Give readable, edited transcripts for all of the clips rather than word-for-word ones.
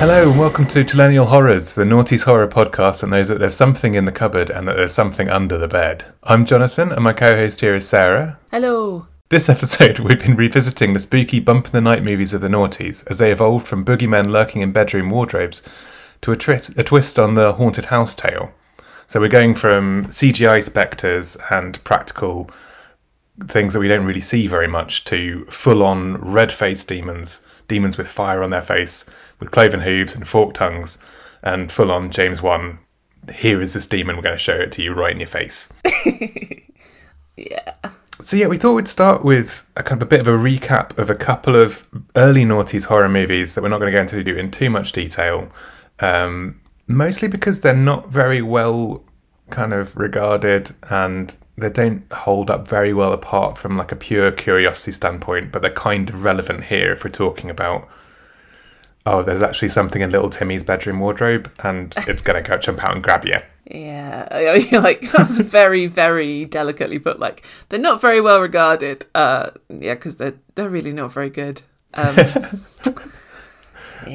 Hello and welcome to Millennial Horrors, the naughties horror podcast that knows that there's something in the cupboard and that there's something under the bed. I'm Jonathan and my co-host here is Sarah. Hello. This episode, we've been revisiting the spooky bump-in-the-night movies of the noughties as they evolved from boogeymen lurking in bedroom wardrobes to a twist on the haunted house tale. So we're going from CGI spectres and practical things that we don't really see very much to full-on red-faced demons with fire on their face, with cloven hooves and forked tongues, and full-on James Wan, here is this demon, we're going to show it to you right in your face. Yeah. So yeah, we thought we'd start with a kind of a bit of a recap of a couple of early noughties horror movies that we're not going to go into in too much detail, mostly because they're not very well kind of regarded and they don't hold up very well apart from like a pure curiosity standpoint, but they're kind of relevant here if we're talking about, oh, there's actually something in little Timmy's bedroom wardrobe and it's going to go jump out and grab you. Yeah, you're like, that's very, very delicately put. Like, they're not very well regarded. Yeah, because they're really not very good. Yeah.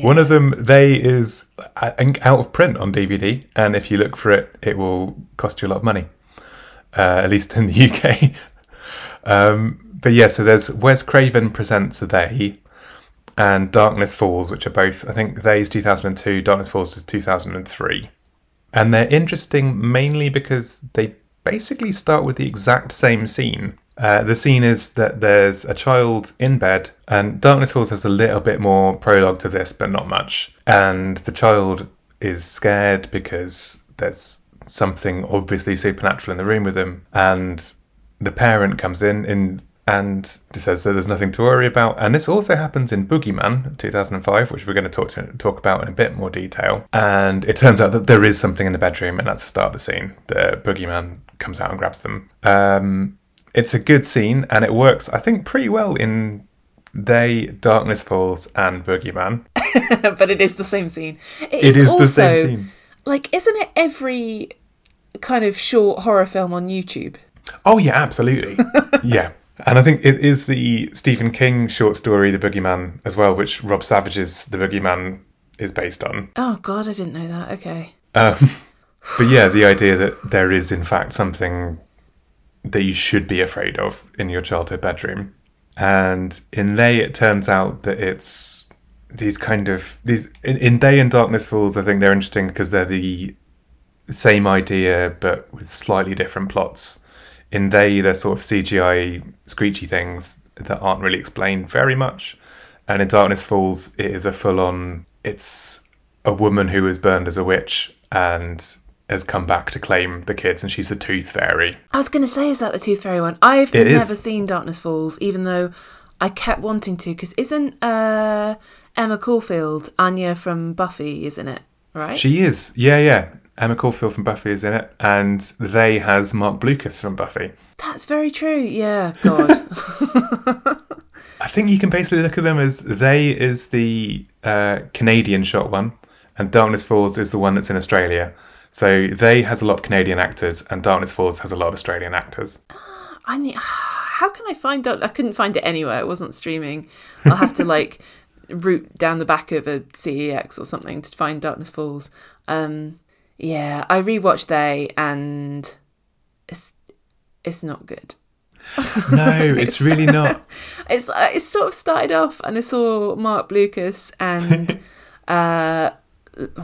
One of them, They, is, I think, out of print on DVD, and if you look for it, it will cost you a lot of money, at least in the UK. But yeah, so there's Wes Craven Presents They and Darkness Falls, which are both, I think, They's 2002, Darkness Falls is 2003. And they're interesting mainly because they basically start with the exact same scene. The scene is that there's a child in bed, and Darkness Falls has a little bit more prologue to this, but not much. And the child is scared because there's something obviously supernatural in the room with him. And the parent comes in and says that there's nothing to worry about. And this also happens in Boogeyman 2005, which we're going to talk about in a bit more detail. And it turns out that there is something in the bedroom, and that's the start of the scene. The Boogeyman comes out and grabs them. It's a good scene, and it works, I think, pretty well in They, Darkness Falls, and Boogeyman. But it is the same scene. It is also the same scene. Like, isn't it every kind of short horror film on YouTube? Oh, yeah, absolutely. Yeah. And I think it is the Stephen King short story, The Boogeyman, as well, which Rob Savage's The Boogeyman is based on. Oh, God, I didn't know that. Okay. But yeah, the idea that there is, in fact, something that you should be afraid of in your childhood bedroom. And in They, it turns out that it's these kind of... In They and Darkness Falls, I think they're interesting because they're the same idea, but with slightly different plots. In They, they're sort of CGI screechy things that aren't really explained very much. And in Darkness Falls, it is a full-on... It's a woman who was burned as a witch and has come back to claim the kids, and she's the Tooth Fairy. I was going to say, is that the Tooth Fairy one? I've never seen Darkness Falls, even though I kept wanting to, because isn't Emma Caulfield Anya from Buffy, isn't it? Right? She is, yeah. Emma Caulfield from Buffy is in it, and They has Marc Blucas from Buffy. That's very true, yeah, God. I think you can basically look at them as They is the Canadian shot one, and Darkness Falls is the one that's in Australia. So They has a lot of Canadian actors, and Darkness Falls has a lot of Australian actors. How can I find out? I couldn't find it anywhere. It wasn't streaming. I'll have to like root down the back of a CEX or something to find Darkness Falls. Yeah, I rewatched They, and it's not good. No, it's really not. It sort of started off, and I saw Marc Blucas and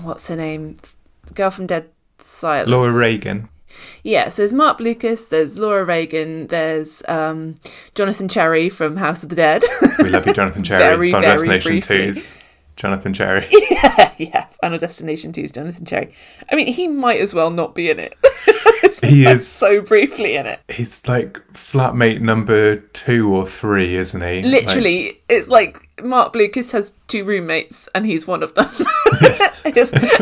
what's her name? The girl from Dead Silence. Laura Reagan. Yeah, so there's Marc Blucas, there's Laura Reagan, there's Jonathan Cherry from House of the Dead. We love you, Jonathan Cherry. Very, Final very Destination briefly. 2's Jonathan Cherry. Yeah, Final Destination 2's Jonathan Cherry. I mean, he might as well not be in it. He is so briefly in it. He's like flatmate number 2 or 3, isn't he? Literally, like, it's like Marc Blucas has 2 roommates and he's one of them.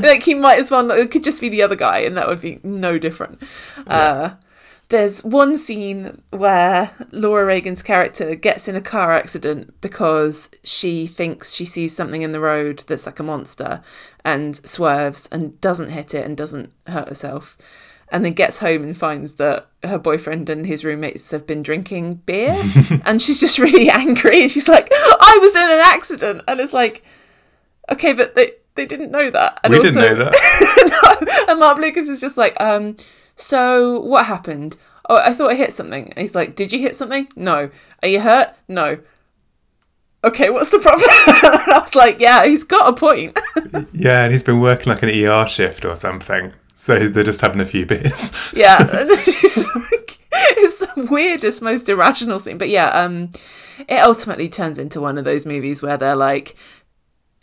Like, he might as well not, it could just be the other guy and that would be no different. Yeah. There's one scene where Laura Reagan's character gets in a car accident because she thinks she sees something in the road that's like a monster, and swerves and doesn't hit it and doesn't hurt herself. And then gets home and finds that her boyfriend and his roommates have been drinking beer. And she's just really angry. And she's like, I was in an accident. And it's like, okay, but they didn't know that. And we also didn't know that. No, and Marc Blucas is just like, so what happened? Oh, I thought I hit something. And he's like, did you hit something? No. Are you hurt? No. Okay, what's the problem? And I was like, yeah, he's got a point. Yeah, and he's been working like an ER shift or something. So they're just having a few beers. Yeah. It's the weirdest, most irrational scene. But yeah, it ultimately turns into one of those movies where they're like,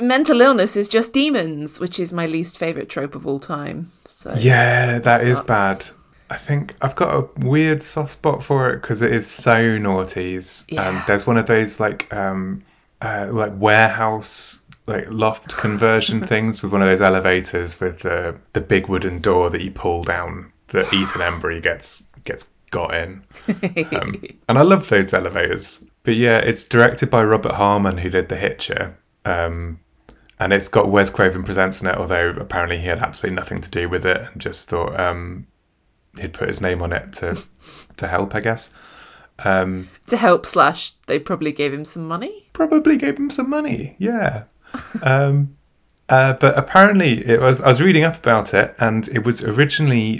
mental illness is just demons, which is my least favourite trope of all time. So yeah, that is bad. I think I've got a weird soft spot for it because it is so noughties. Yeah. There's one of those like warehouse, like loft conversion things with one of those elevators with the big wooden door that you pull down that Ethan Embry gets got in. And I love those elevators. But yeah, it's directed by Robert Harmon, who did The Hitcher. And it's got Wes Craven Presents in it, although apparently he had absolutely nothing to do with it and just thought... he'd put his name on it to help, I guess. To help / they probably gave him some money? Probably gave him some money, yeah. But apparently, I was reading up about it, and it was originally...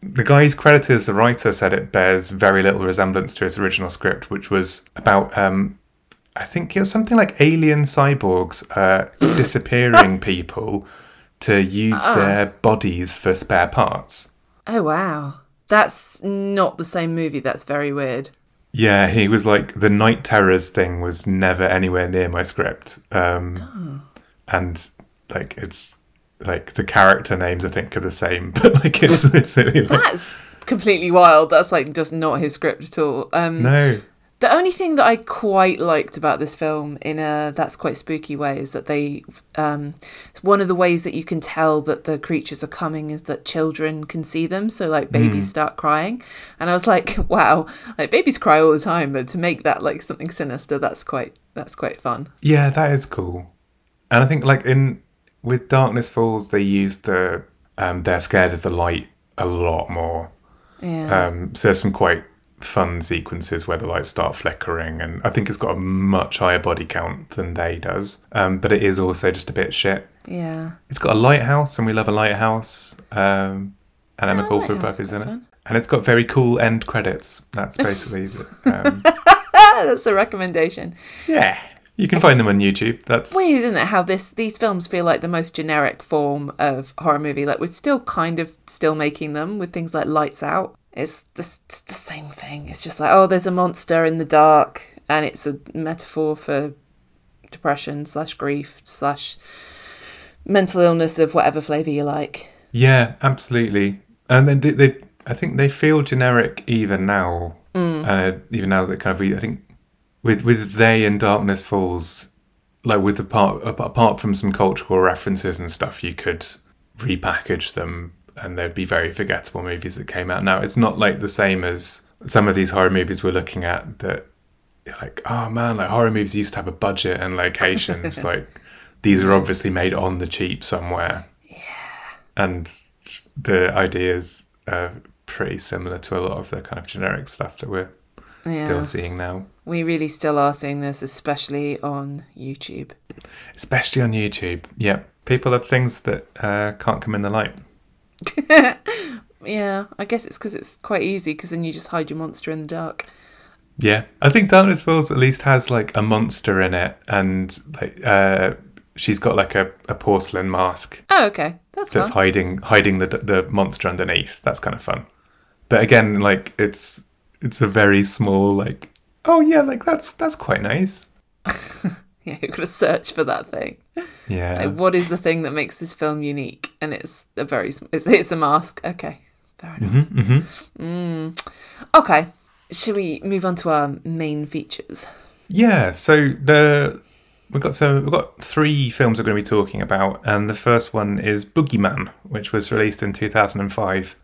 The guy's credited as the writer said it bears very little resemblance to his original script, which was about, I think it was something like alien cyborgs disappearing people to use their bodies for spare parts. Oh, wow. That's not the same movie. That's very weird. Yeah, he was like, the night terrors thing was never anywhere near my script. And, like, it's, like, the character names, I think, are the same. But, like, it's really, like... That's completely wild. That's, like, just not his script at all. No. The only thing that I quite liked about this film in a that's quite spooky way is that they, one of the ways that you can tell that the creatures are coming is that children can see them. So like babies start crying. And I was like, wow, like babies cry all the time. But to make that like something sinister, that's quite fun. Yeah, that is cool. And I think like with Darkness Falls, they used they're scared of the light a lot more. Yeah. So there's some quite fun sequences where the lights start flickering, and I think it's got a much higher body count than They does, but it is also just a bit shit. Yeah, it's got a lighthouse, and we love a lighthouse. And Emma Caulfield is in it, and it's got very cool end credits. That's basically that's a recommendation. Yeah, you can find them on YouTube. That's weird, isn't it? How these films feel like the most generic form of horror movie. Like we're still kind of still making them with things like Lights Out. It's the same thing. It's just like, oh, there's a monster in the dark, and it's a metaphor for depression / grief / mental illness of whatever flavour you like. Yeah, absolutely. And then I think they feel generic even now. Even now that kind of, I think with They and Darkness Falls, like with apart from some cultural references and stuff, you could repackage them. And there'd be very forgettable movies that came out now. It's not like the same as some of these horror movies we're looking at that you're like, oh man, like horror movies used to have a budget and locations. Like these are obviously made on the cheap somewhere. Yeah. And the ideas are pretty similar to a lot of the kind of generic stuff that we're still seeing now. We really still are seeing this, especially on YouTube. Yeah. People have things that can't come in the light. Yeah, I guess it's because it's quite easy, because then you just hide your monster in the dark. Yeah, I think Darkness Falls at least has like a monster in it, and like she's got like a porcelain mask. Oh, okay, that's fun. hiding the monster underneath. That's kind of fun. But again, like it's a very small like, oh yeah, like that's quite nice. Yeah, you've got to search for that thing. Yeah. Like, what is the thing that makes this film unique? And it's a mask. Okay, fair enough. Okay, should we move on to our main features? Yeah. So we've got three films we're going to be talking about, and the first one is Boogeyman, which was released in 2005.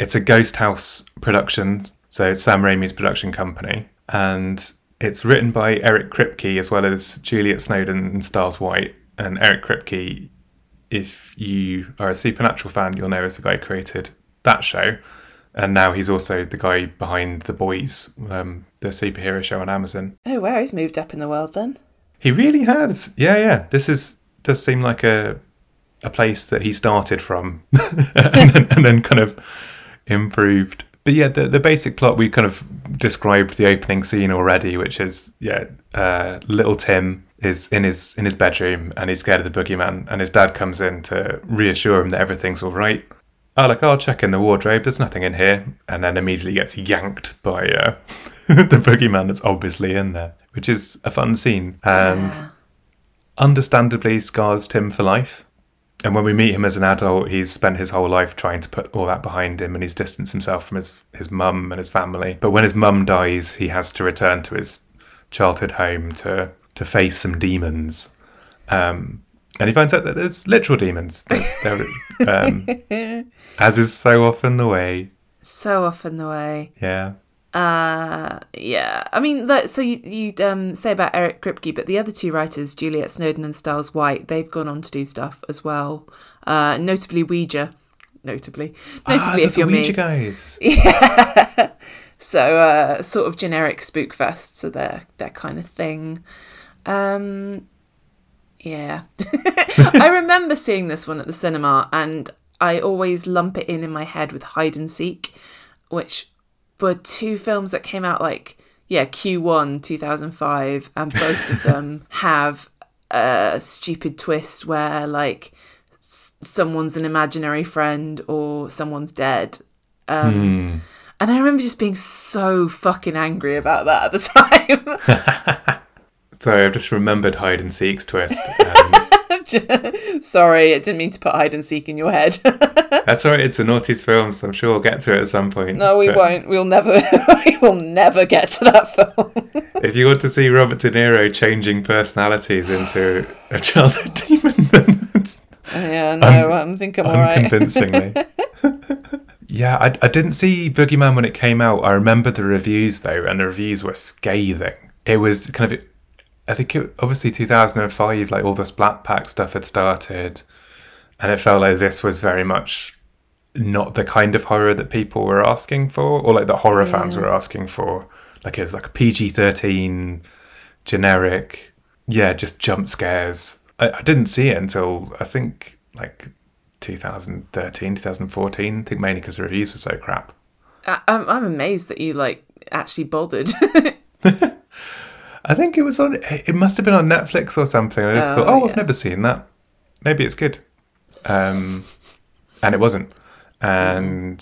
It's a Ghost House production, so it's Sam Raimi's production company, and it's written by Eric Kripke as well as Juliet Snowden and Stars White. And Eric Kripke, if you are a Supernatural fan, you'll know is the guy who created that show. And now he's also the guy behind The Boys, the superhero show on Amazon. Oh, wow, he's moved up in the world then. He really has. Yeah, yeah. This is does seem like a place that he started from and then kind of improved. But yeah, the basic plot, we kind of described the opening scene already, which is, little Tim is in his bedroom and he's scared of the boogeyman, and his dad comes in to reassure him that everything's all right. Oh, like, I'll check in the wardrobe, there's nothing in here. And then immediately gets yanked by the boogeyman that's obviously in there, which is a fun scene. And understandably scars Tim for life. And when we meet him as an adult, he's spent his whole life trying to put all that behind him, and he's distanced himself from his mum and his family. But when his mum dies, he has to return to his childhood home to face some demons. And he finds out that it's literal demons. As is so often the way. So often the way. Yeah. I mean, so you'd say about Eric Kripke, but the other two writers, Juliet Snowden and Stiles White, they've gone on to do stuff as well. Notably Ouija. Notably, if you're me. Ouija guys. Yeah. So sort of generic spook fests are their kind of thing. Yeah. I remember seeing this one at the cinema, and I always lump it in my head with Hide and Seek, which were two films that came out Q1 2005, and both of them have a stupid twist where someone's an imaginary friend or someone's dead. And I remember just being so fucking angry about that at the time. Sorry, I've just remembered Hide and Seek's twist. Sorry, I didn't mean to put Hide and Seek in your head. That's all right, it's a naughties film, so I'm sure we'll get to it at some point. No, we won't. We will never get to that film. If you want to see Robert De Niro changing personalities into a childhood demon, then it's... Yeah, no, I think I'm all right. Unconvincingly. Yeah, I didn't see Boogeyman when it came out. I remember the reviews, though, and the reviews were scathing. It was kind of... I think it, obviously 2005, all the Splat Pack stuff had started, and it felt like this was very much not the kind of horror that people were asking for, or the horror fans were asking for. It was a PG-13, generic, just jump scares. I didn't see it until I think 2013, 2014, I think mainly because the reviews were so crap. I'm amazed that you actually bothered. I think it was on... It must have been on Netflix or something. I just thought, I've never seen that. Maybe it's good. And it wasn't. And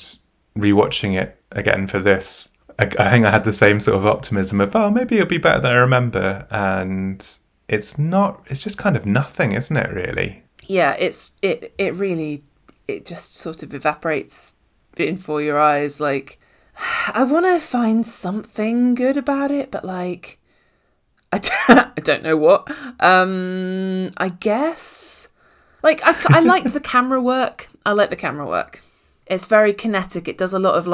rewatching it again for this, I think I had the same sort of optimism of, maybe it'll be better than I remember. And it's not... It's just kind of nothing, isn't it, really? Yeah, it really... It just sort of evaporates before your eyes. I want to find something good about it, but I don't know what. I guess. I liked the camera work. I like the camera work. It's very kinetic. It does a lot of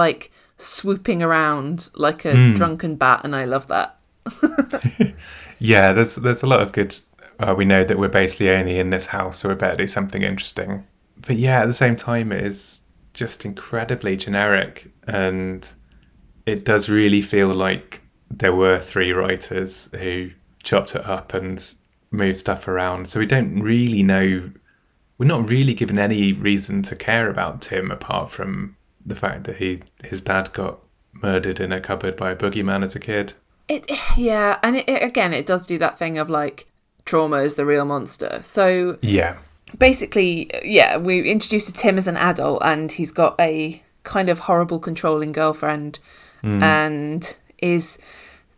swooping around like a drunken bat, and I love that. Yeah, there's a lot of good. We know that we're basically only in this house, so we better do something interesting. But yeah, at the same time, it is just incredibly generic, and it does really feel like there were three writers who chopped it up and moved stuff around. So we don't really know... We're not really given any reason to care about Tim apart from the fact that his dad got murdered in a cupboard by a boogeyman as a kid. It does do that thing of, trauma is the real monster. So... Yeah. Basically, we introduced Tim as an adult, and he's got a kind of horrible controlling girlfriend and... is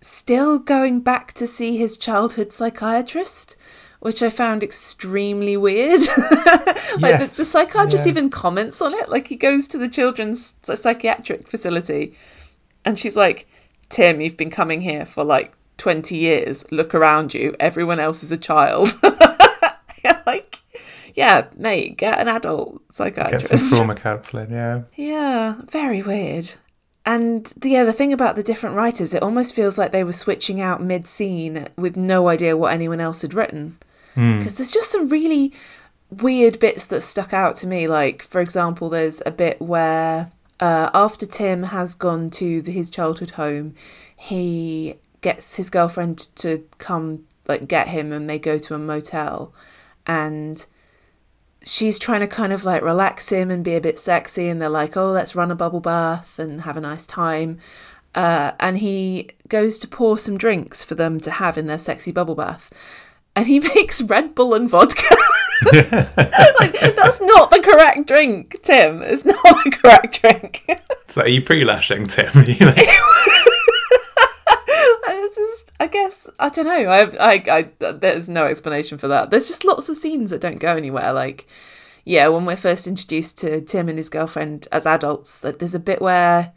still going back to see his childhood psychiatrist, which I found extremely weird. The psychiatrist even comments on it. He goes to the children's psychiatric facility, and she's like, Tim, you've been coming here for 20 years. Look around you. Everyone else is a child. Mate, get an adult psychiatrist. Get some trauma counselling, yeah. Yeah, very weird. And the thing about the different writers, it almost feels like they were switching out mid-scene with no idea what anyone else had written. Because there's just some really weird bits that stuck out to me. For example, there's a bit where after Tim has gone to his childhood home, he gets his girlfriend to come get him, and they go to a motel. and she's trying to kind of like relax him and be a bit sexy, and they're like, oh, let's run a bubble bath and have a nice time. And he goes to pour some drinks for them to have in their sexy bubble bath, and he makes Red Bull and vodka. Like, that's not the correct drink, Tim. It's not the correct drink. So are you pre-lashing, Tim? You know? I guess, I don't know. There's no explanation for that. There's just lots of scenes that don't go anywhere. Like, yeah, when we're first introduced to Tim and his girlfriend as adults, like, there's a bit where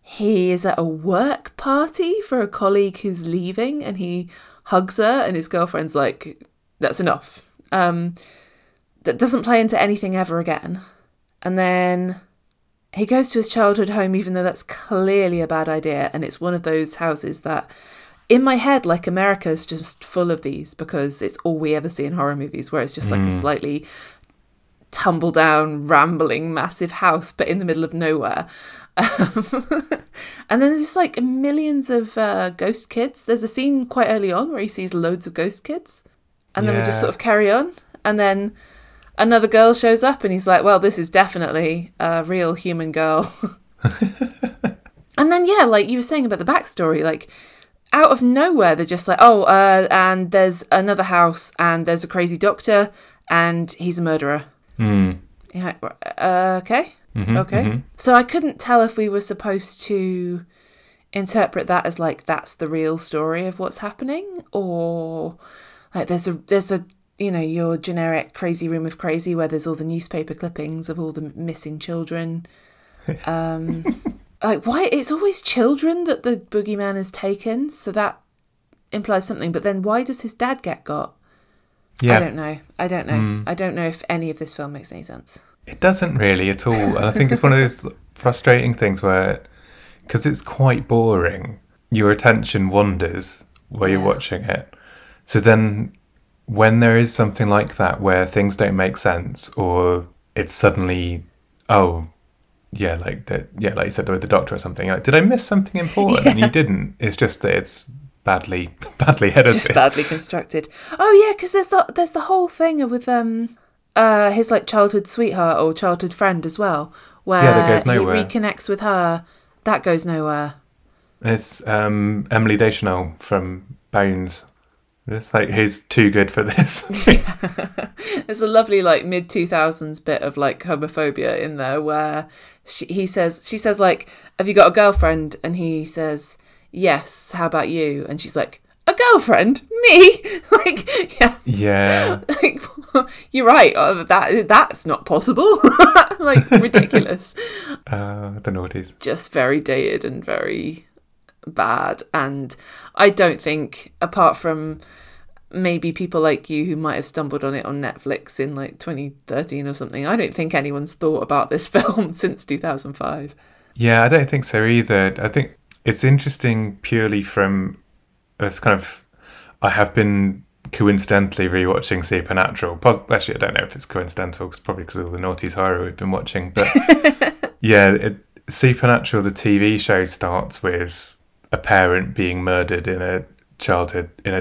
he is at a work party for a colleague who's leaving, and he hugs her, and his girlfriend's like, that's enough. That doesn't play into anything ever again. And then he goes to his childhood home, even though that's clearly a bad idea. And it's one of those houses that, in my head, like, America is just full of these, because it's all we ever see in horror movies, where it's just like a slightly tumble down, rambling, massive house, but in the middle of nowhere. And then there's just like millions of ghost kids. There's a scene quite early on where he sees loads of ghost kids. And then we just sort of carry on. And then another girl shows up and he's like, well, this is definitely a real human girl. And then, yeah, like you were saying about the backstory, like, out of nowhere, they're just like, and there's another house and there's a crazy doctor and he's a murderer. Mm. Yeah, okay. Mm-hmm, okay. Mm-hmm. So I couldn't tell if we were supposed to interpret that as like, that's the real story of what's happening, or like there's a, you know, your generic crazy room of crazy where there's all the newspaper clippings of all the missing children. Like, why it's always children that the boogeyman has taken, so that implies something. But then why does his dad get got? Yeah. I don't know. I don't know if any of this film makes any sense. It doesn't really at all. And I think it's one of those frustrating things where, because it's quite boring, your attention wanders while you're watching it. So then when there is something like that where things don't make sense, or it's suddenly, like you said with the doctor or something, you're like, did I miss something important? Yeah. And you didn't. It's just that it's badly edited. Just badly constructed. Oh, yeah, because there's the whole thing with his like childhood sweetheart or childhood friend as well, where that goes nowhere. He reconnects with her. That goes nowhere. And it's Emily Deschanel from Bones. It's like, who's too good for this? There's a lovely like mid-2000s bit of like homophobia in there where she says like, have you got a girlfriend? And he says, yes, how about you? And she's like, a girlfriend? Me? Like, yeah. Like, you're right. That's not possible. Like, ridiculous. The noughties. Just very dated and very bad, and I don't think, apart from maybe people like you who might have stumbled on it on Netflix in like 2013 or something, I don't think anyone's thought about this film since 2005. Yeah, I don't think so either. I think it's interesting purely from this kind of, I have been coincidentally rewatching Supernatural. Actually, I don't know if it's coincidental, because probably because of all the noughties horror we've been watching, but Supernatural, the TV show, starts with a parent being murdered in a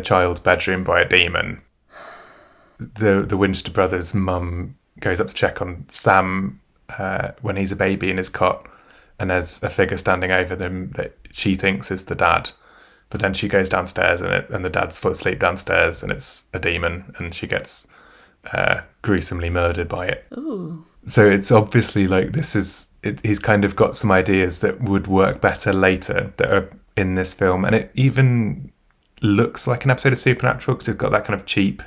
child's bedroom by a demon. The Winchester brothers' mum goes up to check on Sam when he's a baby in his cot, and there's a figure standing over them that she thinks is the dad. But then she goes downstairs and the dad's full asleep downstairs, and it's a demon, and she gets gruesomely murdered by it. Ooh. So it's obviously like he's kind of got some ideas that would work better later that are in this film, and it even looks like an episode of Supernatural, because it's got that kind of cheap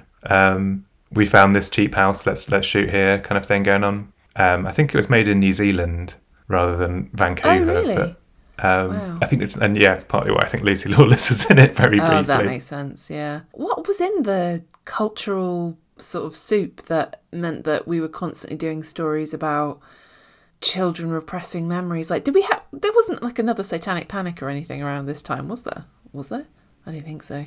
we found this cheap house, let's shoot here kind of thing going on. I think it was made in New Zealand rather than Vancouver. Oh, really? But, wow. I think it's partly why I think Lucy Lawless is in it very briefly. That makes sense. Yeah, what was in the cultural sort of soup that meant that we were constantly doing stories about children repressing memories? Like, there wasn't like another Satanic Panic or anything around this time, was there? I don't think so,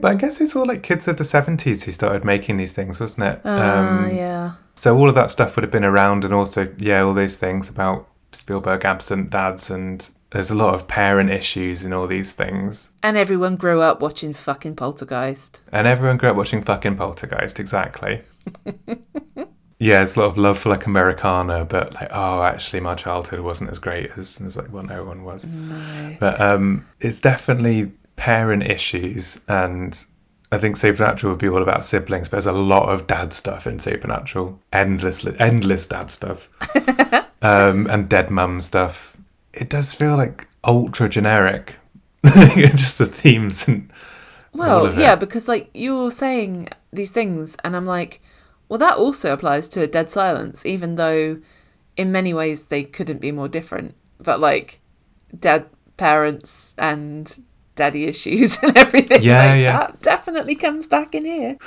but I guess it's all like kids of the 70s who started making these things, wasn't it? Yeah, so all of that stuff would have been around, and also all those things about Spielberg absent dads and There's a lot of parent issues in all these things. And everyone grew up watching fucking Poltergeist. Exactly. Yeah, it's a lot of love for, like, Americana, but, like, oh, actually, my childhood wasn't as great as like, what no one was. No. But it's definitely parent issues, and I think Supernatural would be all about siblings, but there's a lot of dad stuff in Supernatural. Endless dad stuff. And dead mum stuff. It does feel, like, ultra generic. Just the themes and all of it. Yeah, because, like, you're saying these things, and I'm like... Well, that also applies to Dead Silence, even though in many ways they couldn't be more different. But, like, dad parents and daddy issues and everything that definitely comes back in here.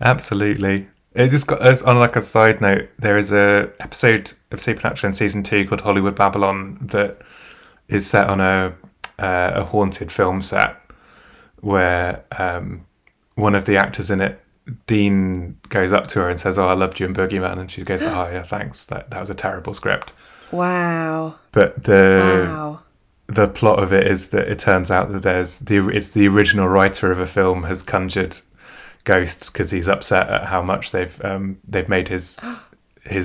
Absolutely. It just got us on, like, a side note. There is a episode of Supernatural in season 2 called Hollywood Babylon that is set on a haunted film set where one of the actors in it, Dean, goes up to her and says, "Oh, I loved you in Boogeyman," and she goes, "Oh, yeah, thanks. That was a terrible script." Wow! But the plot of it is that it turns out that it's the original writer of a film has conjured ghosts because he's upset at how much they've made his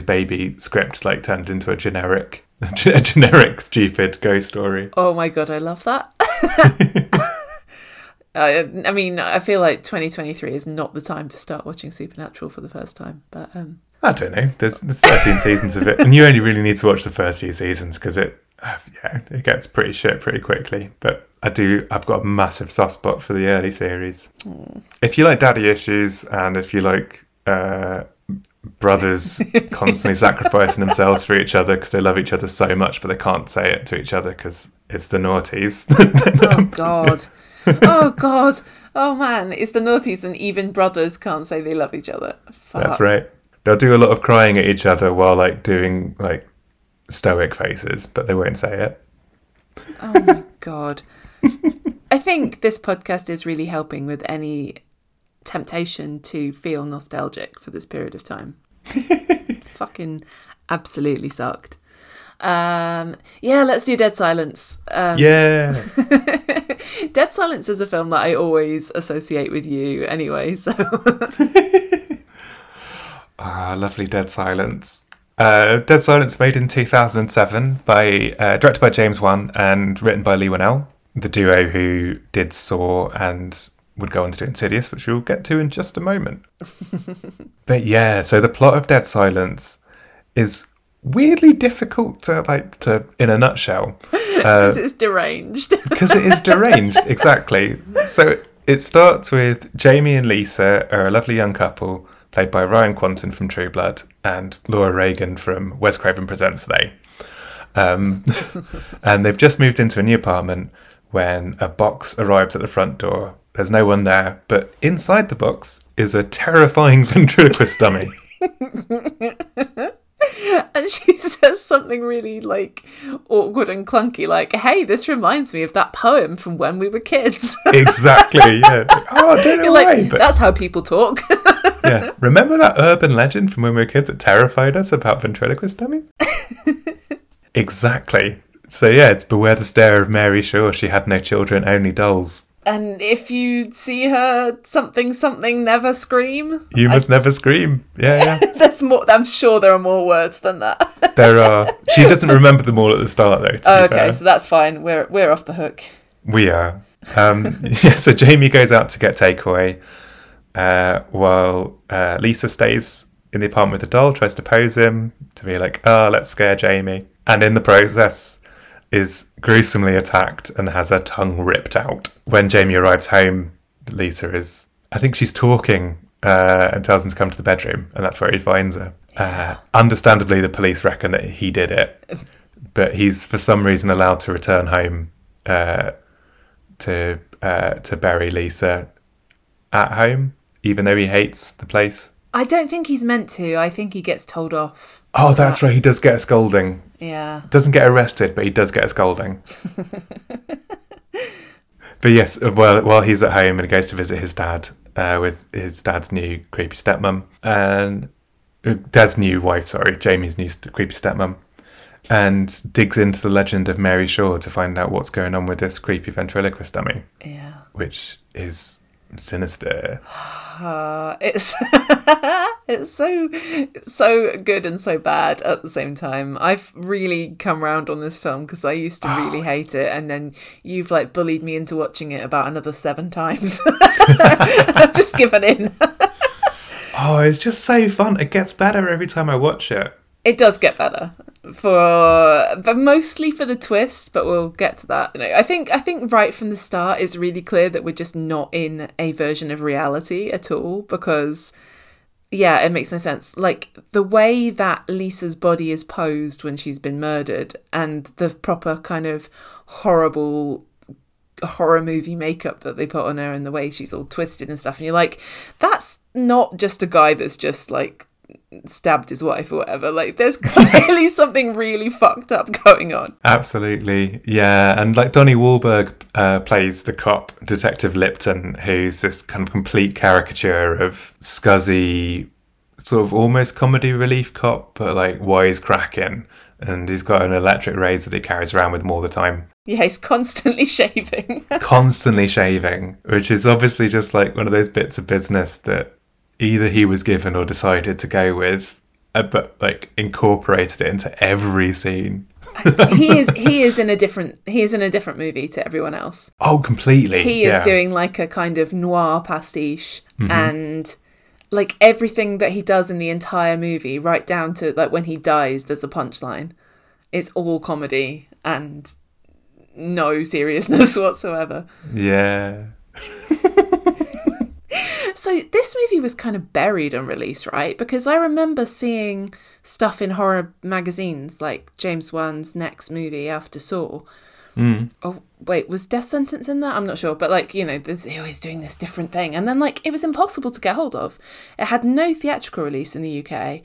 baby script, like, turned into a generic stupid ghost story. Oh my god, I love that. I mean, I feel like 2023 is not the time to start watching Supernatural for the first time. But I don't know. There's 13 seasons of it. And you only really need to watch the first few seasons because it gets pretty shit pretty quickly. But I've got a massive soft spot for the early series. Mm. If you like daddy issues and if you like brothers constantly sacrificing themselves for each other because they love each other so much, but they can't say it to each other because it's the noughties. Oh, God. Oh, God. Oh, man. It's the noughties and even brothers can't say they love each other. Fuck. That's right. They'll do a lot of crying at each other while, like, doing, like, stoic faces, but they won't say it. Oh, my God. I think this podcast is really helping with any temptation to feel nostalgic for this period of time. Fucking absolutely sucked. Yeah, let's do Dead Silence. Yeah. Dead Silence is a film that I always associate with you anyway, so. Lovely Dead Silence. Dead Silence, made in 2007, directed by James Wan and written by Leigh Whannell, the duo who did Saw and would go on to do Insidious, which we'll get to in just a moment. But yeah, so the plot of Dead Silence is weirdly difficult to in a nutshell. Because it's deranged. Because it is deranged, exactly. So it starts with Jamie and Lisa are a lovely young couple played by Ryan Kwanten from True Blood and Laura Reagan from Wes Craven Presents They. And they've just moved into a new apartment when a box arrives at the front door. There's no one there, but inside the box is a terrifying ventriloquist dummy. And she says something really, like, awkward and clunky, like, "Hey, this reminds me of that poem from when we were kids." Exactly, yeah. Oh, I don't know why, like, but... That's how people talk. Yeah. Remember that urban legend from when we were kids that terrified us about ventriloquist dummies? Exactly. So, yeah, it's Beware the Stare of Mary Shaw. She had no children, only dolls. And if you see her, something, never scream. You must never scream. Yeah, yeah. There's more. I'm sure there are more words than that. There are. She doesn't remember them all at the start, though. Okay, so that's fine. We're off the hook. We are. Yeah. So Jamie goes out to get takeaway, while Lisa stays in the apartment with the doll, tries to pose him to be like, "Oh, let's scare Jamie," and in the process is gruesomely attacked and has her tongue ripped out. When Jamie arrives home, Lisa is... I think she's talking and tells him to come to the bedroom, and that's where he finds her. Yeah. Understandably, the police reckon that he did it, but he's, for some reason, allowed to return home to bury Lisa at home, even though he hates the place. I don't think he's meant to. I think he gets told off. Oh, that's right. He does get a scolding. Yeah. Doesn't get arrested, but he does get a scolding. But yes, while he's at home and he goes to visit his dad with his dad's new creepy stepmom. And Dad's new wife, sorry. Jamie's new creepy stepmom. and digs into the legend of Mary Shaw to find out what's going on with this creepy ventriloquist dummy. Yeah. Which is sinister. It's it's so good and so bad at the same time. I've really come round on this film because I used to really hate it, and then you've like bullied me into watching it about another 7 times. I've just given in. Oh, it's just so fun. It gets better every time I watch it. It does get better, but mostly for the twist. But we'll get to that. You know, I think right from the start, it's really clear that we're just not in a version of reality at all. Because, yeah, it makes no sense. Like the way that Lisa's body is posed when she's been murdered, and the proper kind of horrible horror movie makeup that they put on her, and the way she's all twisted and stuff. And you're like, that's not just a guy that's just like stabbed his wife or whatever. Like there's clearly something really fucked up going on. Absolutely, yeah. And like Donnie Wahlberg plays the cop, Detective Lipton, who's this kind of complete caricature of scuzzy sort of almost comedy relief cop, but like wisecracking. And he's got an electric razor that he carries around with him all the time. Yeah, he's constantly shaving. Which is obviously just like one of those bits of business that either he was given or decided to go with, but like incorporated it into every scene. He is in a different movie to everyone else. Oh, completely. He is doing like a kind of noir pastiche, and like everything that he does in the entire movie, right down to like when he dies, there's a punchline. It's all comedy and no seriousness whatsoever. Yeah. So this movie was kind of buried on release, right? Because I remember seeing stuff in horror magazines like James Wan's next movie after Saw. Oh, wait, was Death Sentence in that? I'm not sure. But like, you know, he's doing this different thing. And then like it was impossible to get hold of. It had no theatrical release in the UK.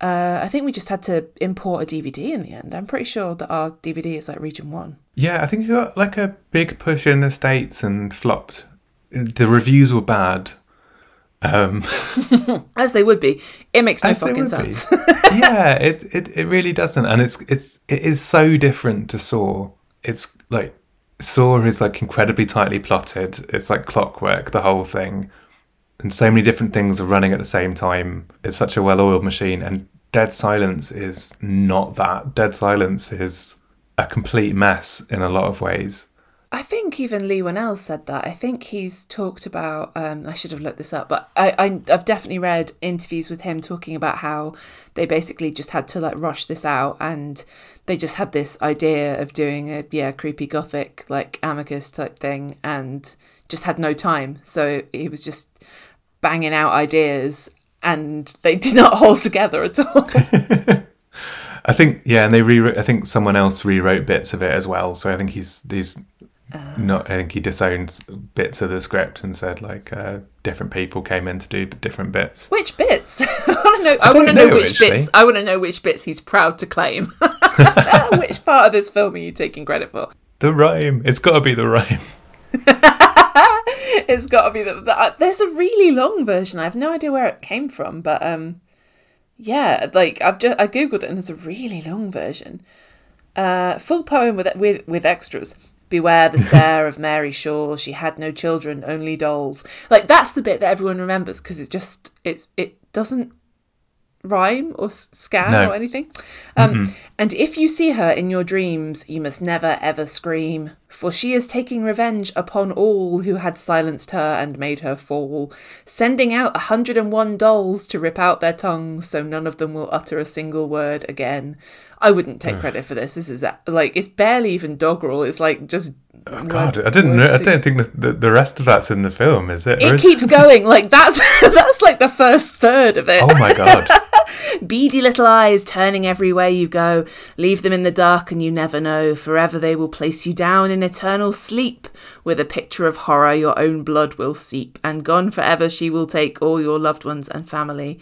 I think we just had to import a DVD in the end. I'm pretty sure that our DVD is like region 1. Yeah, I think it got like a big push in the States and flopped. The reviews were bad. As they would be. It makes no fucking sense. Yeah, it really doesn't, and it is so different to Saw. It's like Saw is like incredibly tightly plotted. It's like clockwork, the whole thing, and so many different things are running at the same time. It's such a well-oiled machine. And Dead Silence is not that. Dead Silence is a complete mess in a lot of ways. I think even Leigh Whannell said that. I think he's talked about, I should have looked this up, but I've definitely read interviews with him talking about how they basically just had to like rush this out, and they just had this idea of doing a creepy gothic like Amicus type thing and just had no time. So he was just banging out ideas and they did not hold together at all. I think, yeah, and I think someone else rewrote bits of it as well. So I think he's I think he disowned bits of the script and said like different people came in to do different bits. Which bits? I want to know which bits. I want to know which bits he's proud to claim. Which part of this film are you taking credit for? The rhyme. It's got to be the rhyme. It's got to be the there's a really long version. I have no idea where it came from, but yeah, like I googled it and there's a really long version. Full poem with extras. Beware the stare of Mary Shaw. She had no children, only dolls. Like that's the bit that everyone remembers because it doesn't rhyme or scan or anything. And if you see her in your dreams, you must never ever scream, for she is taking revenge upon all who had silenced her and made her fall, sending out 101 dolls to rip out their tongues, so none of them will utter a single word again. I wouldn't take credit for this. This is like it's barely even doggerel. It's like just. Oh God, I don't think the rest of that's in the film, is it? It keeps going. Like that's like the first third of it. Oh my God. Beady little eyes turning everywhere you go. Leave them in the dark and you never know. Forever they will place you down in eternal sleep. With a picture of horror, your own blood will seep. And gone forever she will take all your loved ones and family.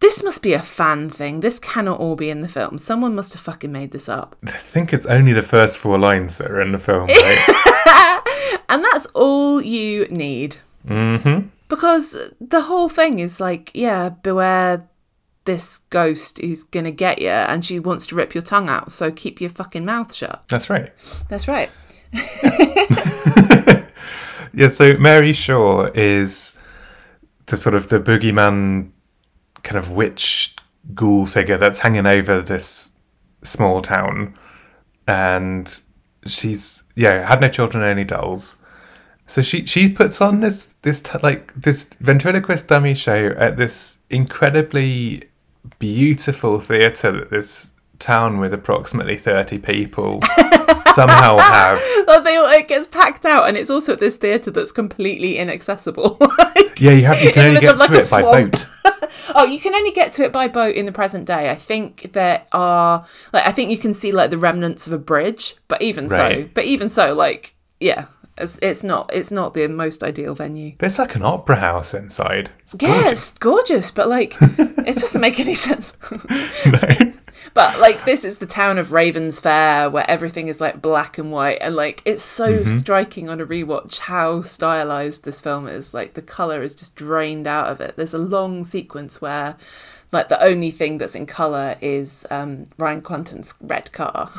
This must be a fan thing. This cannot all be in the film. Someone must have fucking made this up. I think it's only the first 4 lines that are in the film, right? And that's all you need. Because the whole thing is like, yeah, beware this ghost who's going to get you and she wants to rip your tongue out, so keep your fucking mouth shut. That's right. That's right. Yeah, yeah, so Mary Shaw is the sort of the boogeyman kind of witch ghoul figure that's hanging over this small town, and she's had no children, only dolls. So she puts on this ventriloquist dummy show at this incredibly beautiful theatre that this town with approximately 30 people somehow have. It gets packed out, and it's also at this theatre that's completely inaccessible. You can only get to it by boat. Oh, you can only get to it by boat in the present day. I think there are, I think you can see the remnants of a bridge, but even so, it's not the most ideal venue. But it's like an opera house inside. It's gorgeous, but it doesn't make any sense. No. But this is the town of Raven's Fair, where everything is black and white, and it's so striking on a rewatch how stylized this film is. The color is just drained out of it. There's a long sequence where the only thing that's in color is Ryan Quanten's red car.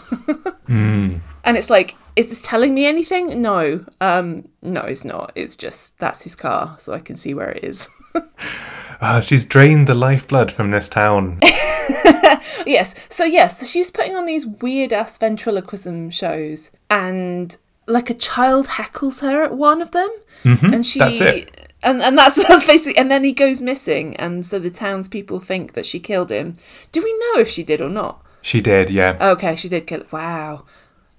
And it's is this telling me anything? No. No, it's not. It's just that's his car, so I can see where it is. She's drained the lifeblood from this town. So she's putting on these weird-ass ventriloquism shows, and a child heckles her at one of them, and she, that's it. And that's basically, and then he goes missing, and so the townspeople think that she killed him. Do we know if she did or not? She did, yeah. Okay, she did kill. Wow.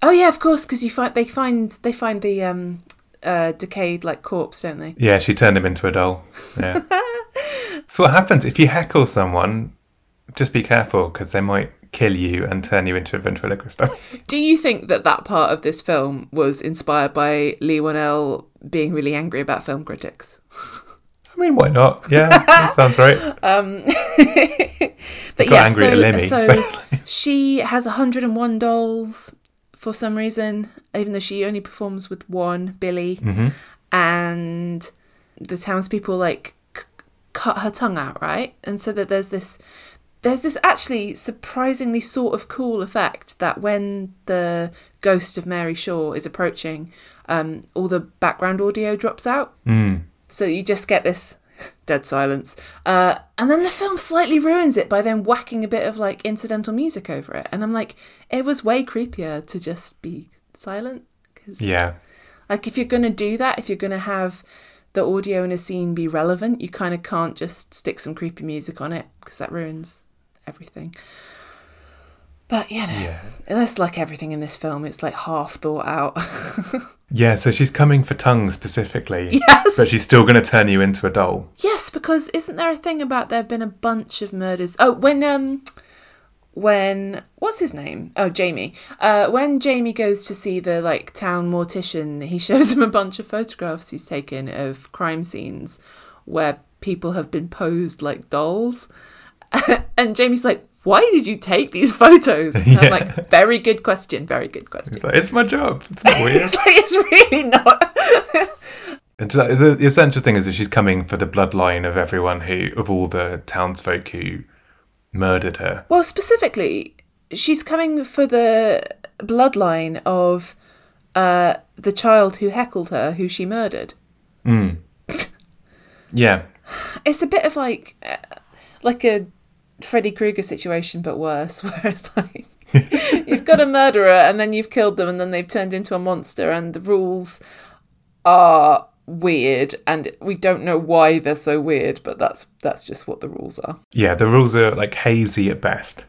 Oh yeah, of course, because they find the decayed corpse, don't they? Yeah, she turned him into a doll. Yeah. So what happens if you heckle someone? Just be careful, because they might kill you and turn you into a ventriloquist. Do you think that part of this film was inspired by Leigh Whannell being really angry about film critics? I mean, why not? Yeah, that sounds right. But got angry at Lemmy. So she has 101 dolls for some reason, even though she only performs with one, Billy, and the townspeople cut her tongue out, right? And so that there's this actually surprisingly sort of cool effect that when the ghost of Mary Shaw is approaching, all the background audio drops out. So you just get this dead silence. And then the film slightly ruins it by then whacking a bit of incidental music over it. And I'm it was way creepier to just be silent. 'Cause, if you're going to do that, if you're going to have the audio in a scene be relevant, you kind of can't just stick some creepy music on it, because that ruins everything. But that's everything in this film. It's half thought out. Yeah, so she's coming for tongue specifically. Yes. But she's still going to turn you into a doll. Yes, because isn't there a thing about there have been a bunch of murders? Oh, when what's his name? Oh, Jamie. When Jamie goes to see the town mortician, he shows him a bunch of photographs he's taken of crime scenes where people have been posed like dolls. And Jamie's why did you take these photos? And I'm very good question, very good question. It's my job. It's not weird. It's really not. And the essential thing is that she's coming for the bloodline of everyone of all the townsfolk who murdered her. Well, specifically, she's coming for the bloodline of the child who heckled her, who she murdered. Yeah. It's a bit of a Freddy Krueger situation, but worse, where it's you've got a murderer and then you've killed them and then they've turned into a monster, and the rules are weird and we don't know why they're so weird, but that's just what the rules are. Yeah, the rules are hazy at best.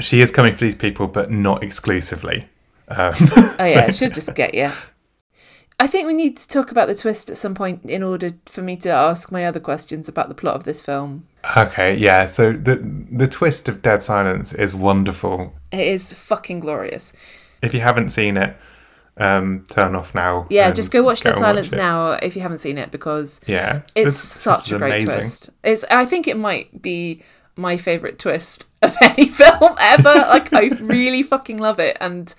She is coming for these people, but not exclusively. She'll just get you. I think we need to talk about the twist at some point in order for me to ask my other questions about the plot of this film. Okay, yeah. So the twist of Dead Silence is wonderful. It is fucking glorious. If you haven't seen it, turn off now. Yeah, just go watch Dead Silence now if you haven't seen it, because it's such a great twist. I think it might be my favourite twist of any film ever. I really fucking love it. And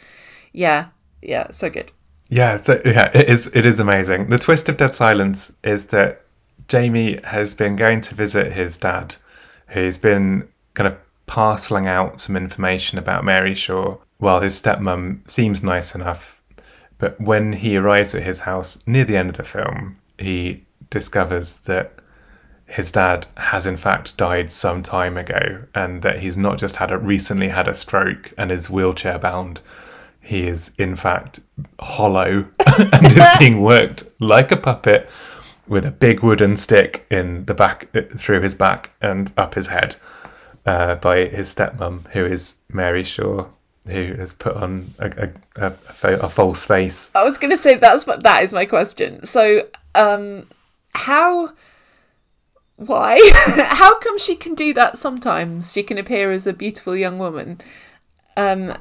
yeah, so good. Yeah, so it is amazing. The twist of Dead Silence is that Jamie has been going to visit his dad, who's been kind of parceling out some information about Mary Shaw. Well, his stepmum seems nice enough, but when he arrives at his house near the end of the film, he discovers that his dad has in fact died some time ago, and that he's not just recently had a stroke and is wheelchair bound. He is in fact hollow and is being worked like a puppet with a big wooden stick in the back, through his back and up his head, by his stepmum, who is Mary Shaw, who has put on a false face. I was going to say that is my question. So, why? How come she can do that sometimes? She can appear as a beautiful young woman, and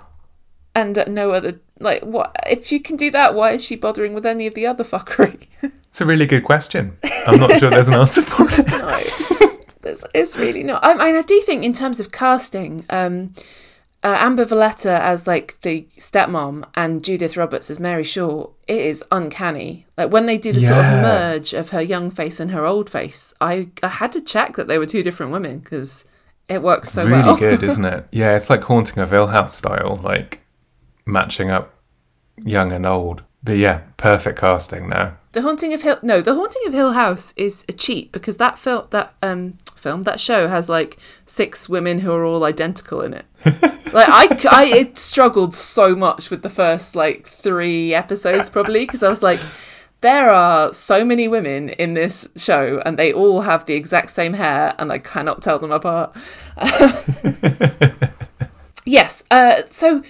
at no other... Like, what if she can do that, why is she bothering with any of the other fuckery? It's a really good question. I'm not sure there's an answer for it. No, it's really not. I do think in terms of casting, Amber Valletta as like the stepmom and Judith Roberts as Mary Shaw, it is uncanny. Like when they do the sort of merge of her young face and her old face, I had to check that they were two different women because it works so well. Really good, isn't it? Yeah, it's like Haunting of Hill House style, like matching up young and old. But yeah, perfect casting there. The Haunting of Hill House is a cheat because that show has like 6 women who are all identical in it. Like I struggled so much with the first like 3 episodes probably because I was like, there are so many women in this show and they all have the exact same hair and I cannot tell them apart. Yes. So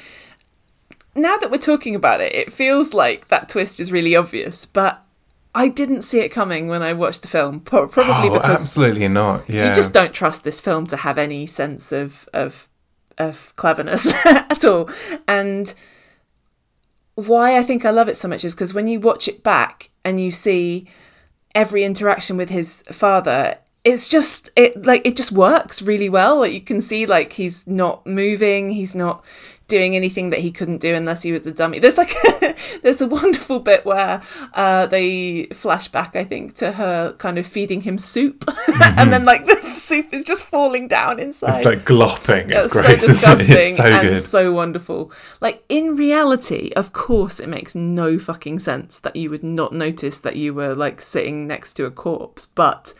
now that we're talking about it, it feels like that twist is really obvious, but I didn't see it coming when I watched the film, probably because... absolutely not, yeah. You just don't trust this film to have any sense of cleverness at all. And why I think I love it so much is because when you watch it back and you see every interaction with his father... It just works really well. Like you can see, like he's not moving, he's not doing anything that he couldn't do unless he was a dummy. There's a wonderful bit where they flash back, I think, to her kind of feeding him soup, mm-hmm. and then like the soup is just falling down inside. It's like glopping. It's great. So disgusting. It's so good and so wonderful. Like in reality, of course, it makes no fucking sense that you would not notice that you were like sitting next to a corpse, but.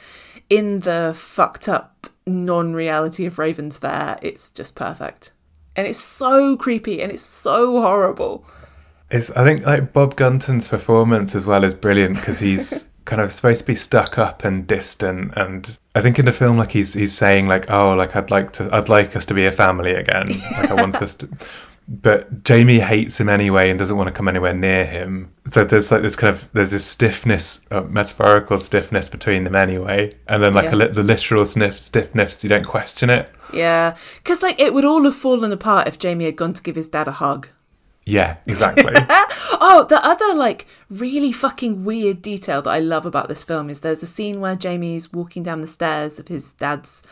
In the fucked up non-reality of Raven's Fair, it's just perfect. And it's so creepy and it's so horrible. I think like Bob Gunton's performance as well is brilliant because he's kind of supposed to be stuck up and distant, and I think in the film like he's saying like, oh, like I'd like us to be a family again. Like I want us to, but Jamie hates him anyway and doesn't want to come anywhere near him. So there's like this stiffness, metaphorical stiffness between them anyway. And then like the literal stiffness, you don't question it. Yeah. Because like it would all have fallen apart if Jamie had gone to give his dad a hug. Yeah, exactly. Oh, the other like really fucking weird detail that I love about this film is there's a scene where Jamie's walking down the stairs of his dad's,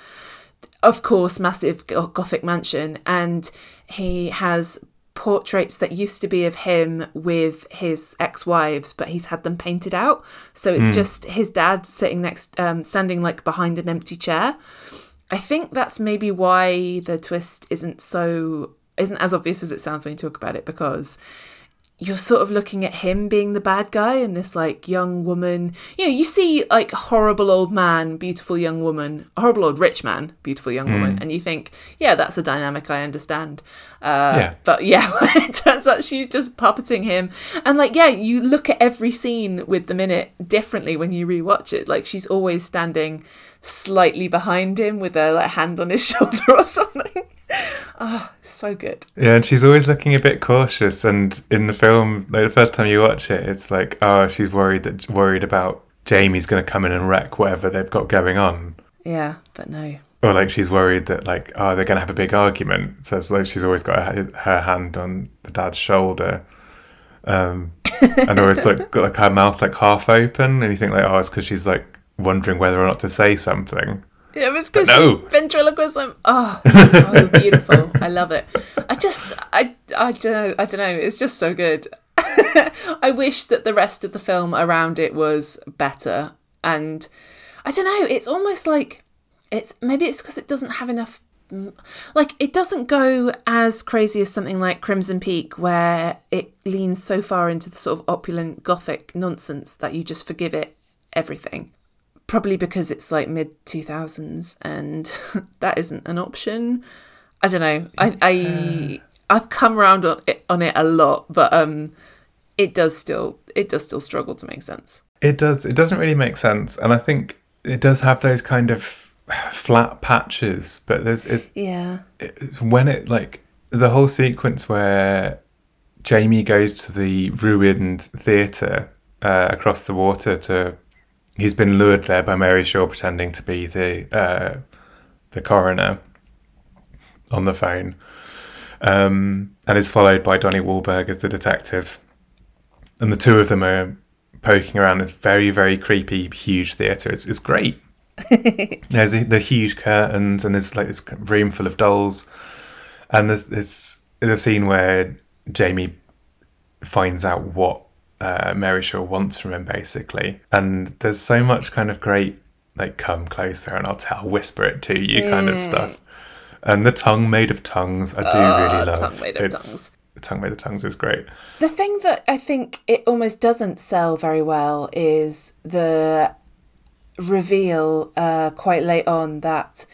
of course, massive gothic mansion, and he has portraits that used to be of him with his ex-wives, but he's had them painted out, so it's just his dad sitting next, standing like behind an empty chair. I think that's maybe why the twist isn't as obvious as it sounds when you talk about it, because you're sort of looking at him being the bad guy and this like young woman, you know, you see like horrible old man, beautiful young woman, horrible old rich man, beautiful young woman. And you think, yeah, that's a dynamic I understand. But yeah, it turns out she's just puppeting him. And like, yeah, you look at every scene with them in it differently when you rewatch it. Like she's always standing slightly behind him with her like hand on his shoulder or something. Oh, so good. Yeah, and she's always looking a bit cautious, and in the film, like the first time you watch it, it's like, oh, she's worried about Jamie's going to come in and wreck whatever they've got going on. Yeah, but no. Or like she's worried that like, oh, they're going to have a big argument, so it's like she's always got her hand on the dad's shoulder, and always like got like her mouth like half open, and you think like, oh, it's because she's like wondering whether or not to say something. Yeah, it's because ventriloquism. Oh, it's so beautiful. I love it. I don't know. It's just so good. I wish that the rest of the film around it was better. And I don't know. It's almost like Maybe it's because it doesn't have enough. Like, it doesn't go as crazy as something like Crimson Peak, where it leans so far into the sort of opulent gothic nonsense that you just forgive it everything. Probably because it's like mid-2000s and that isn't an option. I don't know. I've come around on it a lot, but it does still struggle to make sense. It does. It doesn't really make sense, and I think it does have those kind of flat patches, but it's when it, like, the whole sequence where Jamie goes to the ruined theatre across the water to, he's been lured there by Mary Shaw pretending to be the coroner on the phone, and is followed by Donnie Wahlberg as the detective, and the two of them are poking around this very, very creepy huge theatre. It's great. There's the huge curtains, and there's like this room full of dolls, and there's a scene where Jamie finds out what Mary Shaw wants from him, basically, and there's so much kind of great, like, come closer and I'll whisper it to you kind of stuff. And the tongue made of tongues, really love tongue made of tongues. The tongue made of tongues is great. The thing that I think it almost doesn't sell very well is the reveal quite late on that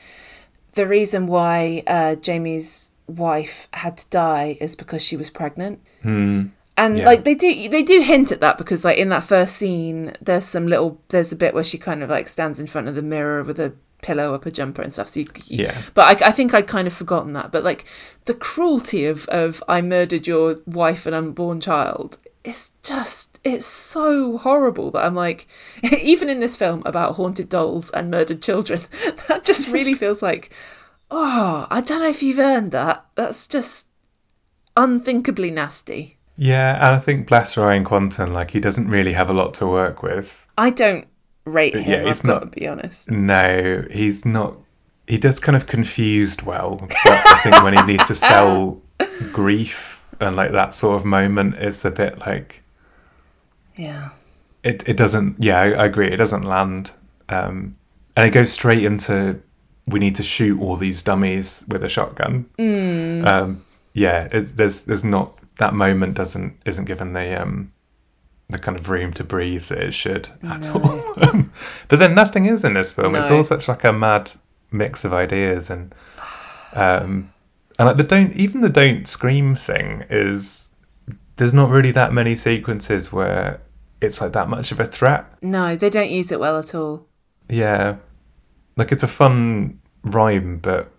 the reason why Jamie's wife had to die is because she was pregnant. And like, they do hint at that, because, like, in that first scene there's a bit where she kind of, like, stands in front of the mirror with a pillow up her jumper and stuff, so you but I think I'd kind of forgotten that. But, like, the cruelty of I murdered your wife and unborn child, it's so horrible that I'm like, even in this film about haunted dolls and murdered children, that just really feels like, oh, I don't know if you've earned that. That's just unthinkably nasty. Yeah, and I think, bless Ryan Kwanten, like, he doesn't really have a lot to work with. I don't rate him, to be honest. No, he's not. He does kind of confused well. But I think when he needs to sell grief, and, like, that sort of moment is a bit like, it doesn't. Yeah, I agree. It doesn't land, and it goes straight into, we need to shoot all these dummies with a shotgun. There's not, that moment isn't given the kind of room to breathe that it should at all. But then nothing is in this film. No. It's all such, like, a mad mix of ideas and. And, like, the don't scream thing is, there's not really that many sequences where it's, like, that much of a threat. No, they don't use it well at all. Yeah. Like, it's a fun rhyme, but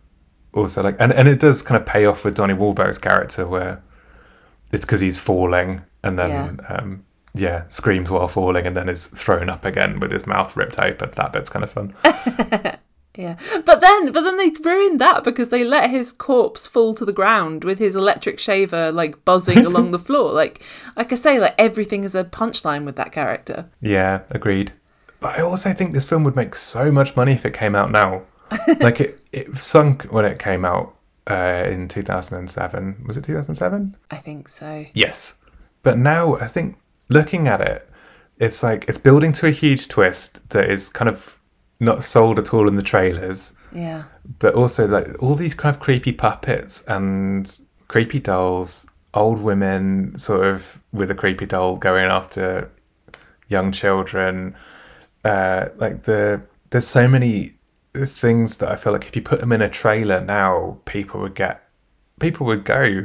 also, like, and it does kind of pay off with Donnie Wahlberg's character, where it's because he's falling and then, screams while falling and then is thrown up again with his mouth ripped open. That bit's kind of fun. Yeah, but then they ruined that because they let his corpse fall to the ground with his electric shaver, like, buzzing along the floor. Like I say, like, everything is a punchline with that character. Yeah, agreed. But I also think this film would make so much money if it came out now. Like, it sunk when it came out in 2007. Was it 2007? I think so. Yes. But now I think, looking at it, it's like, it's building to a huge twist that is kind of not sold at all in the trailers. Yeah. But also, like, all these kind of creepy puppets and creepy dolls, old women sort of with a creepy doll going after young children. There's so many things that I feel like if you put them in a trailer now, people would go. I think it would crush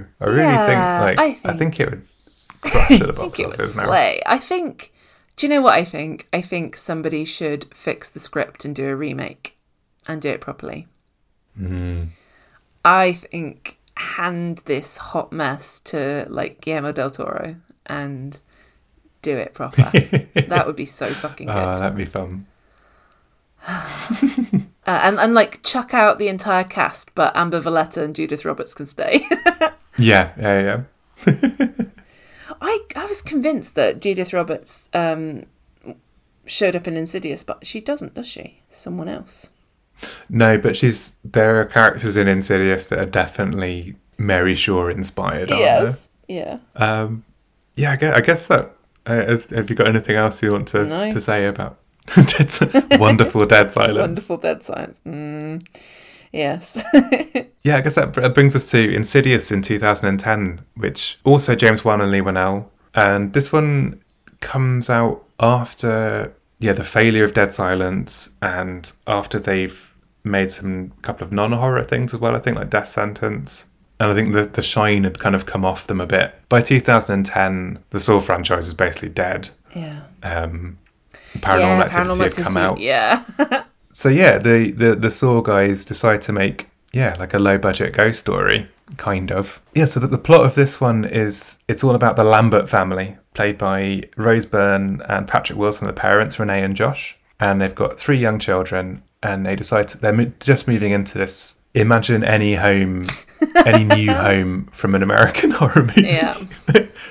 at the box office now. Do you know what I think? I think somebody should fix the script and do a remake and do it properly. I think hand this hot mess to, like, Guillermo del Toro and do it proper. That would be so fucking good. Oh, that'd be fun. and like, chuck out the entire cast, but Amber Valletta and Judith Roberts can stay. Yeah. I was convinced that Judith Roberts showed up in Insidious, but she doesn't, does she? Someone else. No, but there are characters in Insidious that are definitely Mary Shaw inspired, aren't there? Yes, yeah. I guess that. Have you got anything else you want to say about? Wonderful Dead Silence. Wonderful Dead Silence. Mm. Yes. Yeah, I guess that brings us to Insidious in 2010, which also James Wan and Leigh Whannell. And this one comes out after the failure of Dead Silence, and after they've made couple of non-horror things as well, I think, like Death Sentence. And I think the shine had kind of come off them a bit. By 2010, the Saw franchise is basically dead. Yeah. Paranormal Activity had come out. Yeah. So yeah, the Saw guys decide to make like a low budget ghost story, kind of. Yeah, so the plot of this one is it's all about the Lambert family, played by Rose Byrne and Patrick Wilson, the parents, Renee and Josh, and they've got 3 young children, and they decide they're just moving into this. Imagine any home, any new home from an American horror movie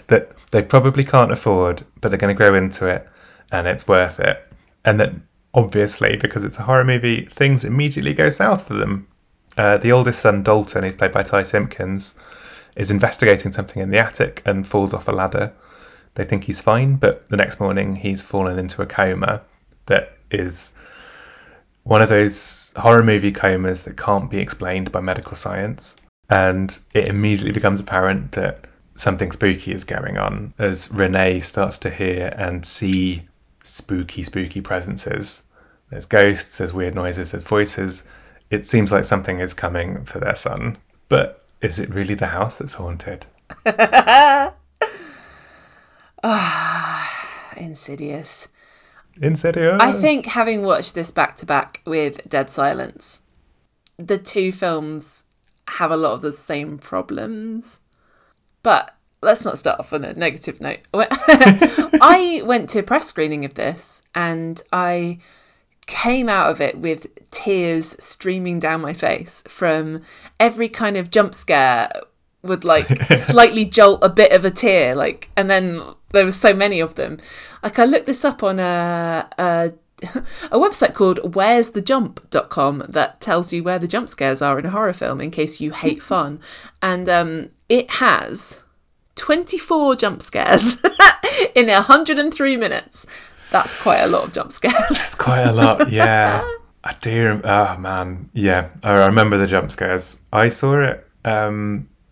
that they probably can't afford, but they're going to go into it, and it's worth it, and that. Obviously, because it's a horror movie, things immediately go south for them. The oldest son, Dalton, who's played by Ty Simpkins, is investigating something in the attic and falls off a ladder. They think he's fine, but the next morning he's fallen into a coma that is one of those horror movie comas that can't be explained by medical science. And it immediately becomes apparent that something spooky is going on as Renee starts to hear and see spooky presences. There's ghosts, there's weird noises, there's voices. It seems like something is coming for their son. But is it really the house that's haunted? Insidious. Insidious. I think having watched this back to back with Dead Silence, the 2 films have a lot of the same problems. But let's not start off on a negative note. I went to a press screening of this and I came out of it with tears streaming down my face from every kind of jump scare would like slightly jolt a bit of a tear. Like, and then there were so many of them. Like I looked this up on a website called wheresthejump.com that tells you where the jump scares are in a horror film in case you hate fun. And it has 24 jump scares in 103 minutes. That's quite a lot of jump scares. That's quite a lot, yeah. I do. Oh, man. Yeah, I remember the jump scares. I saw it. I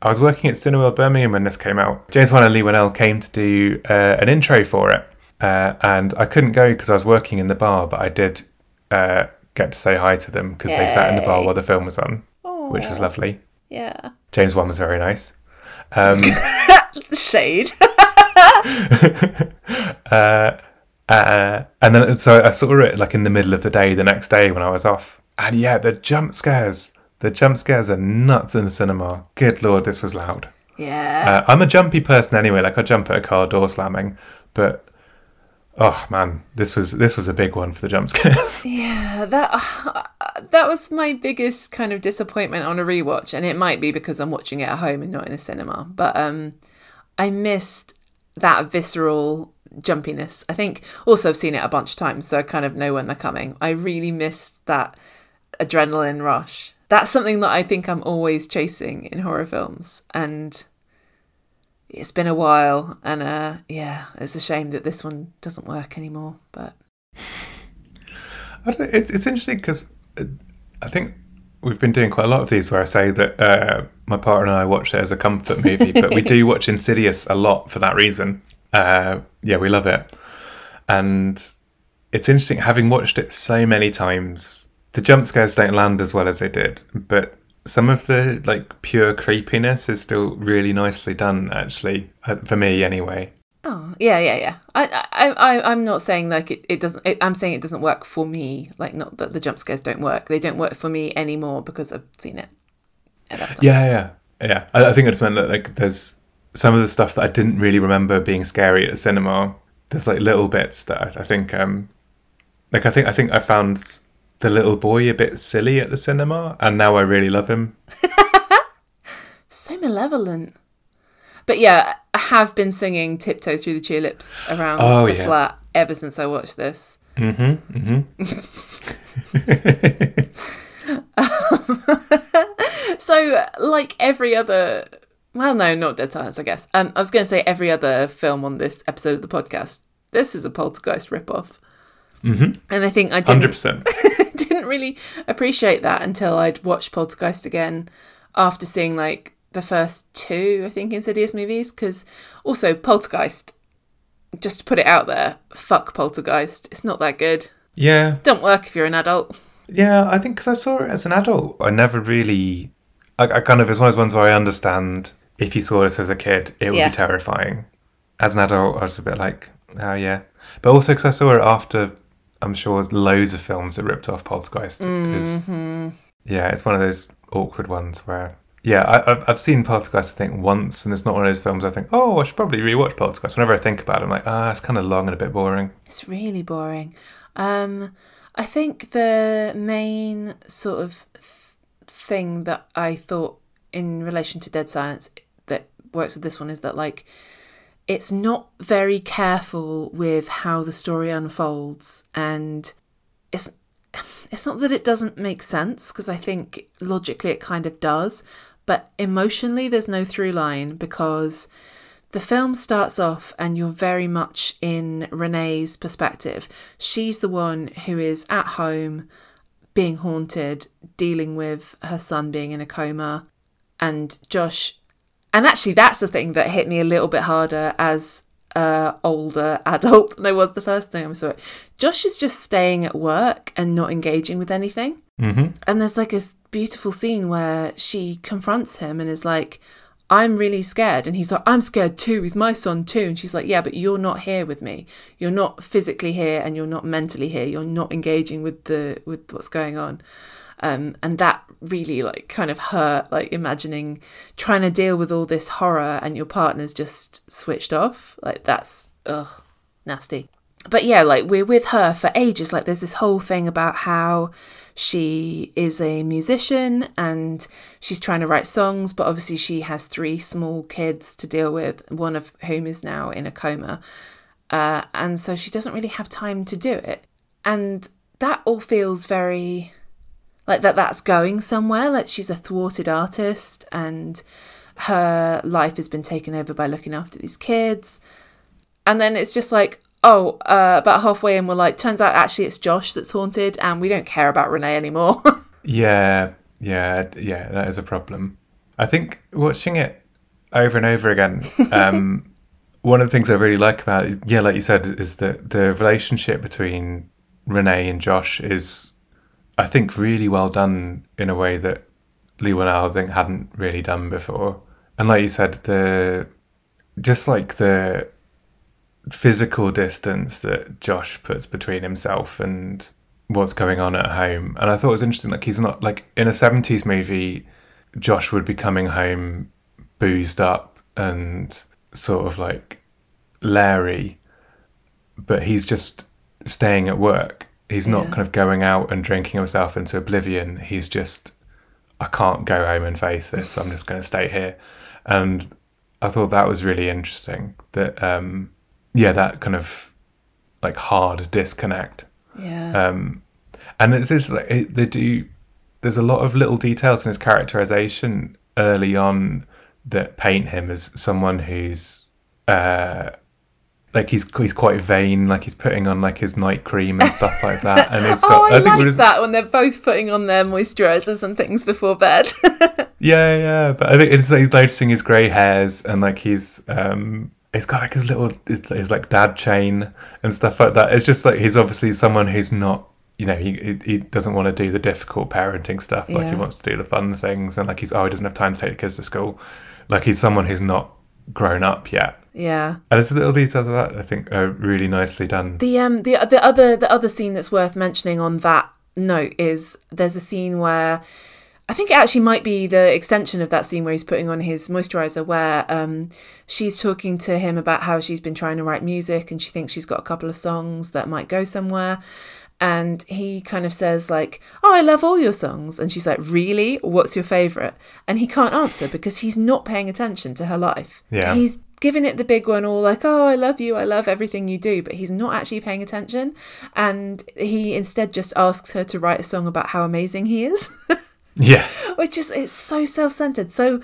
was working at Cineworld Birmingham when this came out. James Wan and Leigh Whannell came to do an intro for it. And I couldn't go because I was working in the bar, but I did get to say hi to them because they sat in the bar while the film was on, which was lovely. Yeah. James Wan was very nice. Shade. And then so I saw it like in the middle of the day the next day when I was off, and the jump scares are nuts in the cinema. Good lord, this was loud. I'm a jumpy person anyway, like I jump at a car door slamming, but oh man, this was a big one for the jump scares. That was my biggest kind of disappointment on a rewatch, and it might be because I'm watching it at home and not in a cinema, but I missed that visceral jumpiness. I think also I've seen it a bunch of times, so I kind of know when they're coming. I really missed that adrenaline rush. That's something that I think I'm always chasing in horror films, and it's been a while, and it's a shame that this one doesn't work anymore, but... It's interesting because I think we've been doing quite a lot of these where I say that my partner and I watch it as a comfort movie, but we do watch Insidious a lot for that reason. We love it. And it's interesting, having watched it so many times, the jump scares don't land as well as they did, but some of the like pure creepiness is still really nicely done, actually, for me anyway. Oh, yeah. I'm not saying like it doesn't... I'm saying it doesn't work for me. Like, not that the jump scares don't work. They don't work for me anymore because I've seen it enough times. Yeah. I think I just meant that like there's some of the stuff that I didn't really remember being scary at the cinema. There's like little bits that I think... I think I found the little boy a bit silly at the cinema, and now I really love him. So malevolent. But yeah, I have been singing Tiptoe Through the Tulips around the flat ever since I watched this. So like every other... Well, no, not Dead Silence, I guess. I was going to say every other film on this episode of the podcast, this is a Poltergeist ripoff. Mm-hmm. And I think I didn't, 100%. Didn't really appreciate that until I'd watched Poltergeist again after seeing like the first two, I think, Insidious movies, because also Poltergeist, just to put it out there, fuck Poltergeist. It's not that good. Yeah. Don't work if you're an adult. Yeah, I think because I saw it as an adult. I never really... I kind of... It's one of those ones where I understand if you saw this as a kid, it would be terrifying. As an adult, I was a bit like, oh, yeah. But also because I saw it after, I'm sure, loads of films that ripped off Poltergeist. Mm-hmm. Yeah, it's one of those awkward ones where... Yeah, I've seen Poltergeist, I think, once, and it's not one of those films I think, oh, I should probably rewatch Poltergeist. Whenever I think about it, I'm like, ah, it's kind of long and a bit boring. It's really boring. I think the main sort of thing that I thought in relation to Dead Silence that works with this one is that, like, it's not very careful with how the story unfolds, and it's not that it doesn't make sense, because I think logically it kind of does, but emotionally there's no through line, because the film starts off and you're very much in Renee's perspective. She's the one who is at home being haunted, dealing with her son being in a coma, and Josh. And actually that's the thing that hit me a little bit harder as older adult than I was the first time I saw it. Josh is just staying at work and not engaging with anything. Mm-hmm. And there's like a beautiful scene where she confronts him and is like, I'm really scared. And he's like, I'm scared too. He's my son too. And she's like, yeah, but you're not here with me. You're not physically here and you're not mentally here. You're not engaging with what's going on. And that really like kind of hurt, like imagining trying to deal with all this horror and your partner's just switched off. Like that's nasty. But yeah, like we're with her for ages. Like there's this whole thing about how she is a musician and she's trying to write songs, but obviously she has three small kids to deal with, one of whom is now in a coma. And so she doesn't really have time to do it. And that all feels very... like that's going somewhere, like she's a thwarted artist and her life has been taken over by looking after these kids. And then it's just like, about halfway in we're like, turns out actually it's Josh that's haunted and we don't care about Renee anymore. Yeah, that is a problem. I think watching it over and over again, one of the things I really like about it, yeah, like you said, is that the relationship between Renee and Josh is... I think really well done in a way that Leigh Whannell, I think, hadn't really done before. And like you said, the physical distance that Josh puts between himself and what's going on at home. And I thought it was interesting, like he's not, like in a 70s movie, Josh would be coming home boozed up and sort of like Larry, but he's just staying at work. He's not kind of going out and drinking himself into oblivion. He's just, I can't go home and face this, so I'm just going to stay here. And I thought that was really interesting. That, that kind of like hard disconnect. Yeah. And it's just like there's a lot of little details in his characterization early on that paint him as someone who's, like he's quite vain, like he's putting on like his night cream and stuff like that. And it's got, I like that when they're both putting on their moisturisers and things before bed. yeah. But I think it's like he's noticing his grey hairs and like he's got like his like dad chain and stuff like that. It's just like he's obviously someone who's not, you know, he doesn't want to do the difficult parenting stuff. Like he wants to do the fun things and like he doesn't have time to take the kids to school. Like he's someone who's not grown up yet. Yeah, and it's the little details of that I think are really nicely done. The other scene that's worth mentioning on that note is there's a scene where I think it actually might be the extension of that scene where he's putting on his moisturizer, where she's talking to him about how she's been trying to write music and she thinks she's got a couple of songs that might go somewhere. And he kind of says like, oh, I love all your songs. And she's like, really? What's your favourite? And he can't answer because he's not paying attention to her life. Yeah. He's giving it the big one, all like, oh, I love you. I love everything you do. But he's not actually paying attention. And he instead just asks her to write a song about how amazing he is. Yeah. Which is, it's so self-centred. So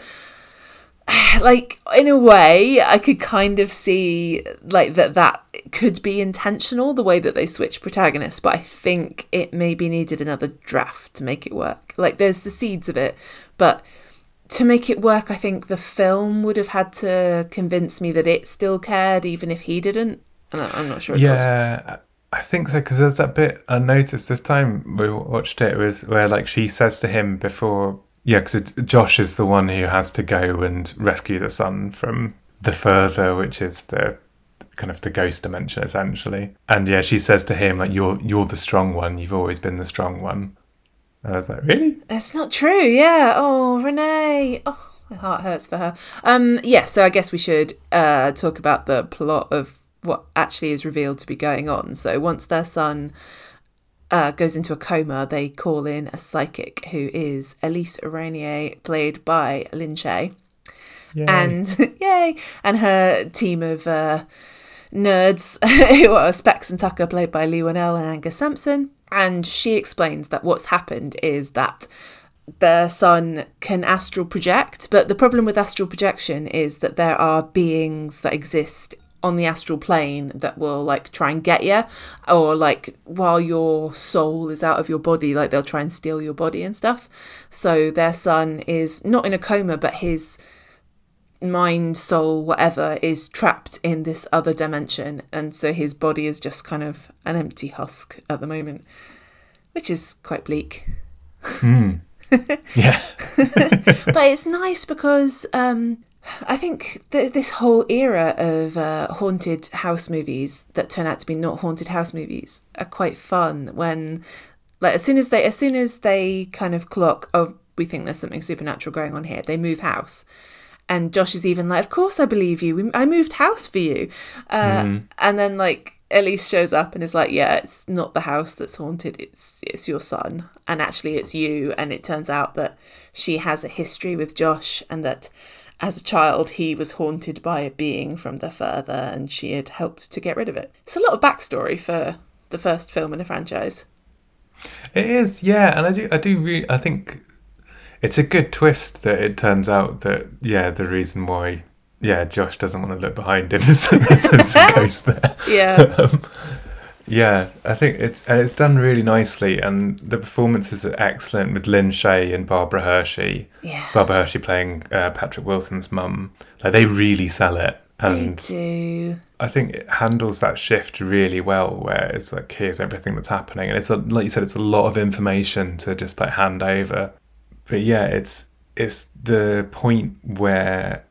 like, in a way, I could kind of see like that could be intentional, the way that they switch protagonists, but I think it maybe needed another draft to make it work. Like, there's the seeds of it, but to make it work, I think the film would have had to convince me that it still cared, even if he didn't. And I'm not sure it does. Yeah, I think so, because there's that bit I noticed this time we watched it, was where, like, she says to him before... Yeah, because Josh is the one who has to go and rescue the son from The Further, which is the kind of the ghost dimension, essentially. And yeah, she says to him, like, you're the strong one. You've always been the strong one. And I was like, really? That's not true, yeah. Oh, Renee. Oh, my heart hurts for her. Yeah, so I guess we should talk about the plot of what actually is revealed to be going on. So once their son... goes into a coma, they call in a psychic who is Elise Rainier, played by Lin Shaye. Yay. And yay! And her team of nerds who are Specs and Tucker, played by Leigh Whannell and Angus Sampson. And she explains that what's happened is that their son can astral project, but the problem with astral projection is that there are beings that exist on the astral plane that will, like, try and get you, or, like, while your soul is out of your body, like, they'll try and steal your body and stuff. So their son is not in a coma, but his mind, soul, whatever, is trapped in this other dimension, and so his body is just kind of an empty husk at the moment, which is quite bleak. Mm. Yeah. But it's nice because I think this whole era of haunted house movies that turn out to be not haunted house movies are quite fun. When, like, as soon as they kind of clock, oh, we think there's something supernatural going on here, they move house, and Josh is even like, "Of course, I believe you. I moved house for you." And then, like, Elise shows up and is like, "Yeah, it's not the house that's haunted. It's your son, and actually, it's you." And it turns out that she has a history with Josh, and that, as a child, he was haunted by a being from The Further, and she had helped to get rid of it. It's a lot of backstory for the first film in a franchise. It is, yeah, and I do really, I think it's a good twist that it turns out that, yeah, the reason why, yeah, Josh doesn't want to look behind him is there's a ghost there. Yeah. Yeah, I think it's done really nicely, and the performances are excellent with Lin Shaye and Barbara Hershey. Yeah. Barbara Hershey playing Patrick Wilson's mum. Like, they really sell it, and they do. I think it handles that shift really well, where it's like, here's everything that's happening, and it's like you said, it's a lot of information to just, like, hand over. But yeah, it's the point where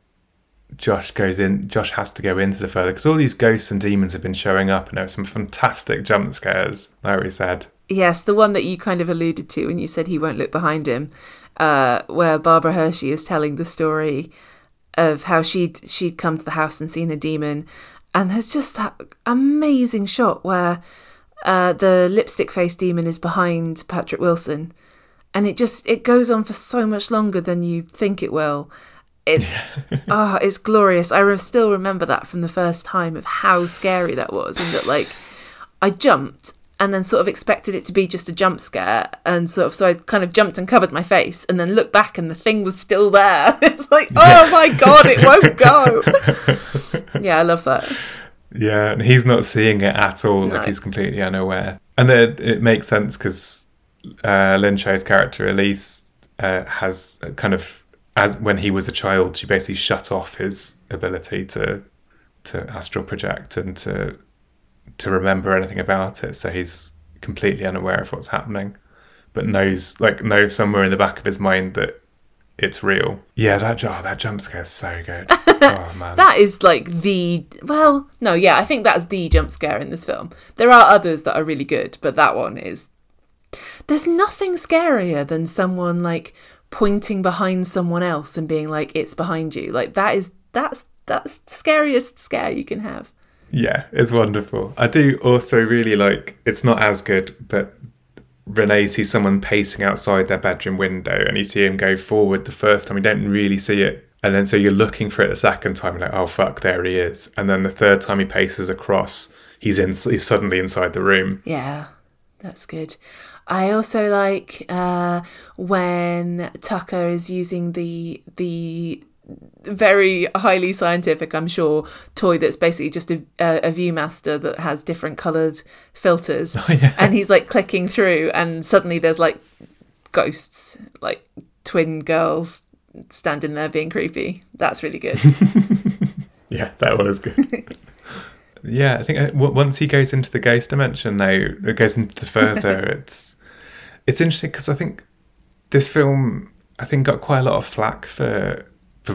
Josh has to go into The Further, because all these ghosts and demons have been showing up, and there are some fantastic jump scares, like we said. Yes, the one that you kind of alluded to when you said he won't look behind him, where Barbara Hershey is telling the story of how she'd come to the house and seen a demon, and there's just that amazing shot where the lipstick-faced demon is behind Patrick Wilson, and it goes on for so much longer than you think it will. It's it's glorious. I still remember that from the first time, of how scary that was, and that, like, I jumped and then sort of expected it to be just a jump scare, and so I kind of jumped and covered my face, and then looked back and the thing was still there. It's like, oh my god, it won't go. Yeah, I love that. Yeah, and he's not seeing it at all. No. Like, he's completely unaware, and then it makes sense because Lin Shaye's character Elise has kind of, as when he was a child, she basically shut off his ability to astral project and to remember anything about it. So he's completely unaware of what's happening, but knows somewhere in the back of his mind that it's real. Yeah, that jump scare's so good. Oh man, that is like I think that's the jump scare in this film. There are others that are really good, but that one is. There's nothing scarier than someone like pointing behind someone else and being like, it's behind you. Like, that's the scariest scare you can have. Yeah, it's wonderful. I do also really like, it's not as good, but Renee sees someone pacing outside their bedroom window, and you see him go forward the first time, you don't really see it, and then so you're looking for it the second time, like, oh fuck, there he is. And then the third time he paces across, he's suddenly inside the room. Yeah, that's good. I also like when Tucker is using the very highly scientific, I'm sure, toy that's basically just a Viewmaster that has different coloured filters. Oh, yeah. And he's like clicking through and suddenly there's like ghosts, like twin girls standing there being creepy. That's really good. Yeah, that one is good. Yeah, I think once he goes into the ghost dimension, though, it goes into the further. It's interesting because I think this film, got quite a lot of flack for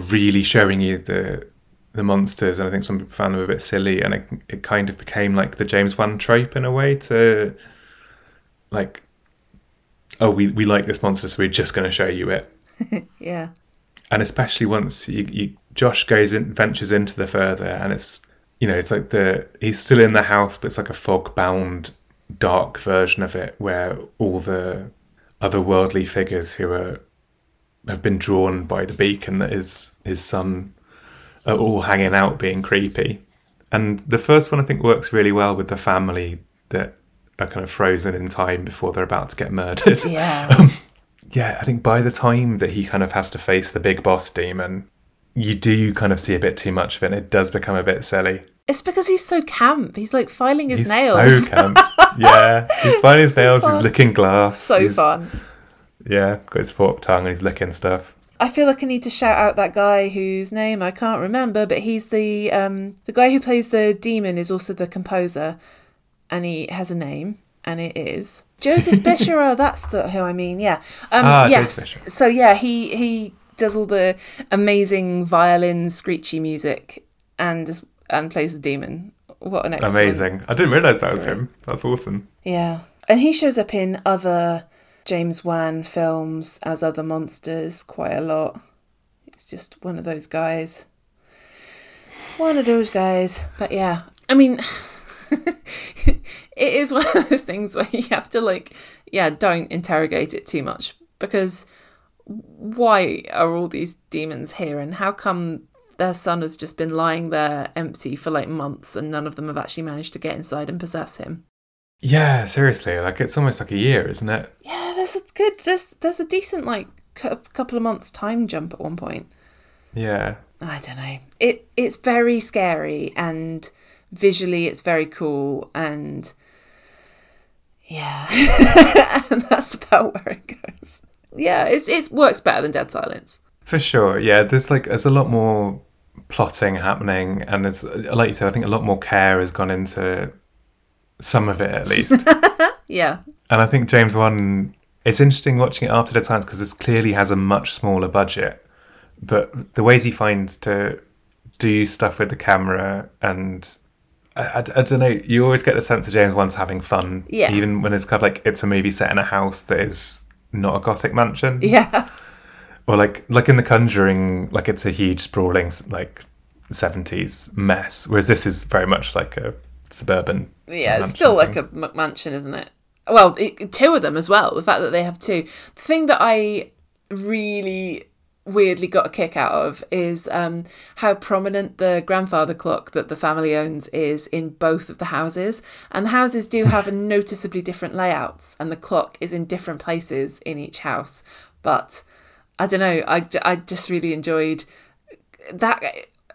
really showing you the monsters, and I think some people found them a bit silly, and it kind of became like the James Wan trope in a way to, like, oh, we like this monster, so we're just going to show you it. Yeah. And especially once Josh ventures into the further, and it's, you know, it's like he's still in the house, but it's like a fog-bound, dark version of it, where all the otherworldly figures who have been drawn by the beacon that is his son are all hanging out being creepy. And the first one, I think, works really well with the family that are kind of frozen in time before they're about to get murdered. Yeah. Yeah, I think by the time that he kind of has to face the big boss demon, you do kind of see a bit too much of it, and it does become a bit silly. It's because he's so camp. He's like filing his nails. He's so camp. Yeah. He's filing his nails, he's licking glass. So fun. Yeah, got his forked tongue and he's licking stuff. I feel like I need to shout out that guy whose name I can't remember, but he's the guy who plays the demon is also the composer, and he has a name, and it is Joseph Bishara. That's who I mean, yeah. Yes. So yeah, he does all the amazing violin screechy music and plays the demon. What an excellent... Amazing. I didn't realise that was him. That's awesome. Yeah. And he shows up in other James Wan films as other monsters quite a lot. It's just one of those guys. But yeah, I mean, it is one of those things where you have to don't interrogate it too much, because why are all these demons here, and how come their son has just been lying there empty for months and none of them have actually managed to get inside and possess him? Yeah, seriously, it's almost like a year, isn't it? Yeah, there's a decent couple of months time jump at one point. Yeah. I don't know. It's very scary, and visually it's very cool, and yeah. And that's about where it goes. Yeah, it works better than Dead Silence. For sure. Yeah, there's a lot more plotting happening, and there's, like you said, I think a lot more care has gone into some of it, at least. Yeah. And I think James Wan, it's interesting watching it after Dead Silence, because this clearly has a much smaller budget, but the ways he finds to do stuff with the camera, and I don't know, you always get the sense of James Wan's having fun. Yeah. Even when it's kind of it's a movie set in a house that is not a gothic mansion. Yeah. Or like in The Conjuring, it's a huge sprawling 70s mess, whereas this is very much a suburban. Yeah, it's still thing. A McMansion, isn't it? Well, two of them as well. The fact that they have two. The thing that I really weirdly got a kick out of is how prominent the grandfather clock that the family owns is in both of the houses. And the houses do have noticeably different layouts, and the clock is in different places in each house. But I don't know, I just really enjoyed that.